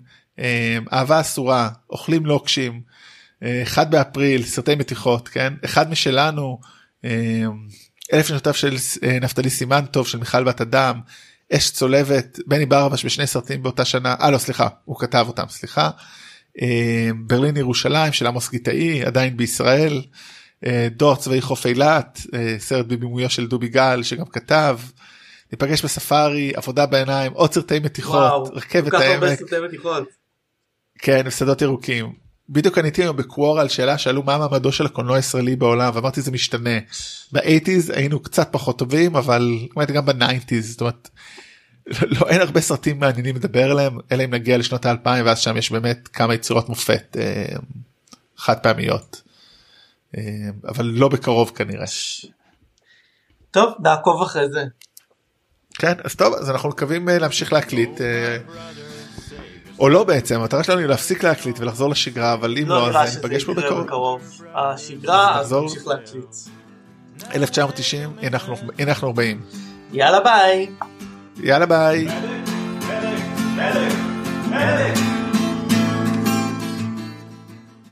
אהבה אסורה, אוכלים לוקשים, אחד באפריל, סרטי מתיחות, כן? אחד משלנו, אלף שנותיו של נפתלי סימן טוב, של מיכל בת אדם, אש צולבת, בני ברבש בשני סרטים באותה שנה, אה לא סליחה, הוא כתב אותם, סליחה, ברלין ירושלים של עמוס גיטאי, עדיין בישראל, דור צבאי חוף אילת, סרט בבימויו של דובי גל שגם כתב, ניפגש בספארי, עבודה בעיניים, עוד סרטי מתיחות, רכבת העמק, כן, ושדות ירוקים. בדיוק עניתי היום בקווארה על שאלה, שאלו מה המעמדו של הקולנוע הישראלי בעולם, ואמרתי זה משתנה. ב-שמונים היינו קצת פחות טובים, אבל גם ב-תשעים, זאת אומרת, לא, אין הרבה סרטים מעניינים לדבר עליהם, אלא אם נגיע לשנות ה-אלפיים, ואז שם יש באמת כמה יצירות מופת, אה, חד פעמיות. אה, אבל לא בקרוב כנראה. טוב, נעקוב אחרי זה. כן, אז טוב, אז אנחנו מקווים להמשיך להקליט. אה, או לא בעצם, המטרה שלנו היא להפסיק להקליט ולחזור לשגרה, אבל אם לא, אז נפגש פה בקרוב. השגרה, אז נמשיך להקליט. אלף תשע מאות תשעים, אנחנו ארבעים. יאללה ביי. יאללה ביי.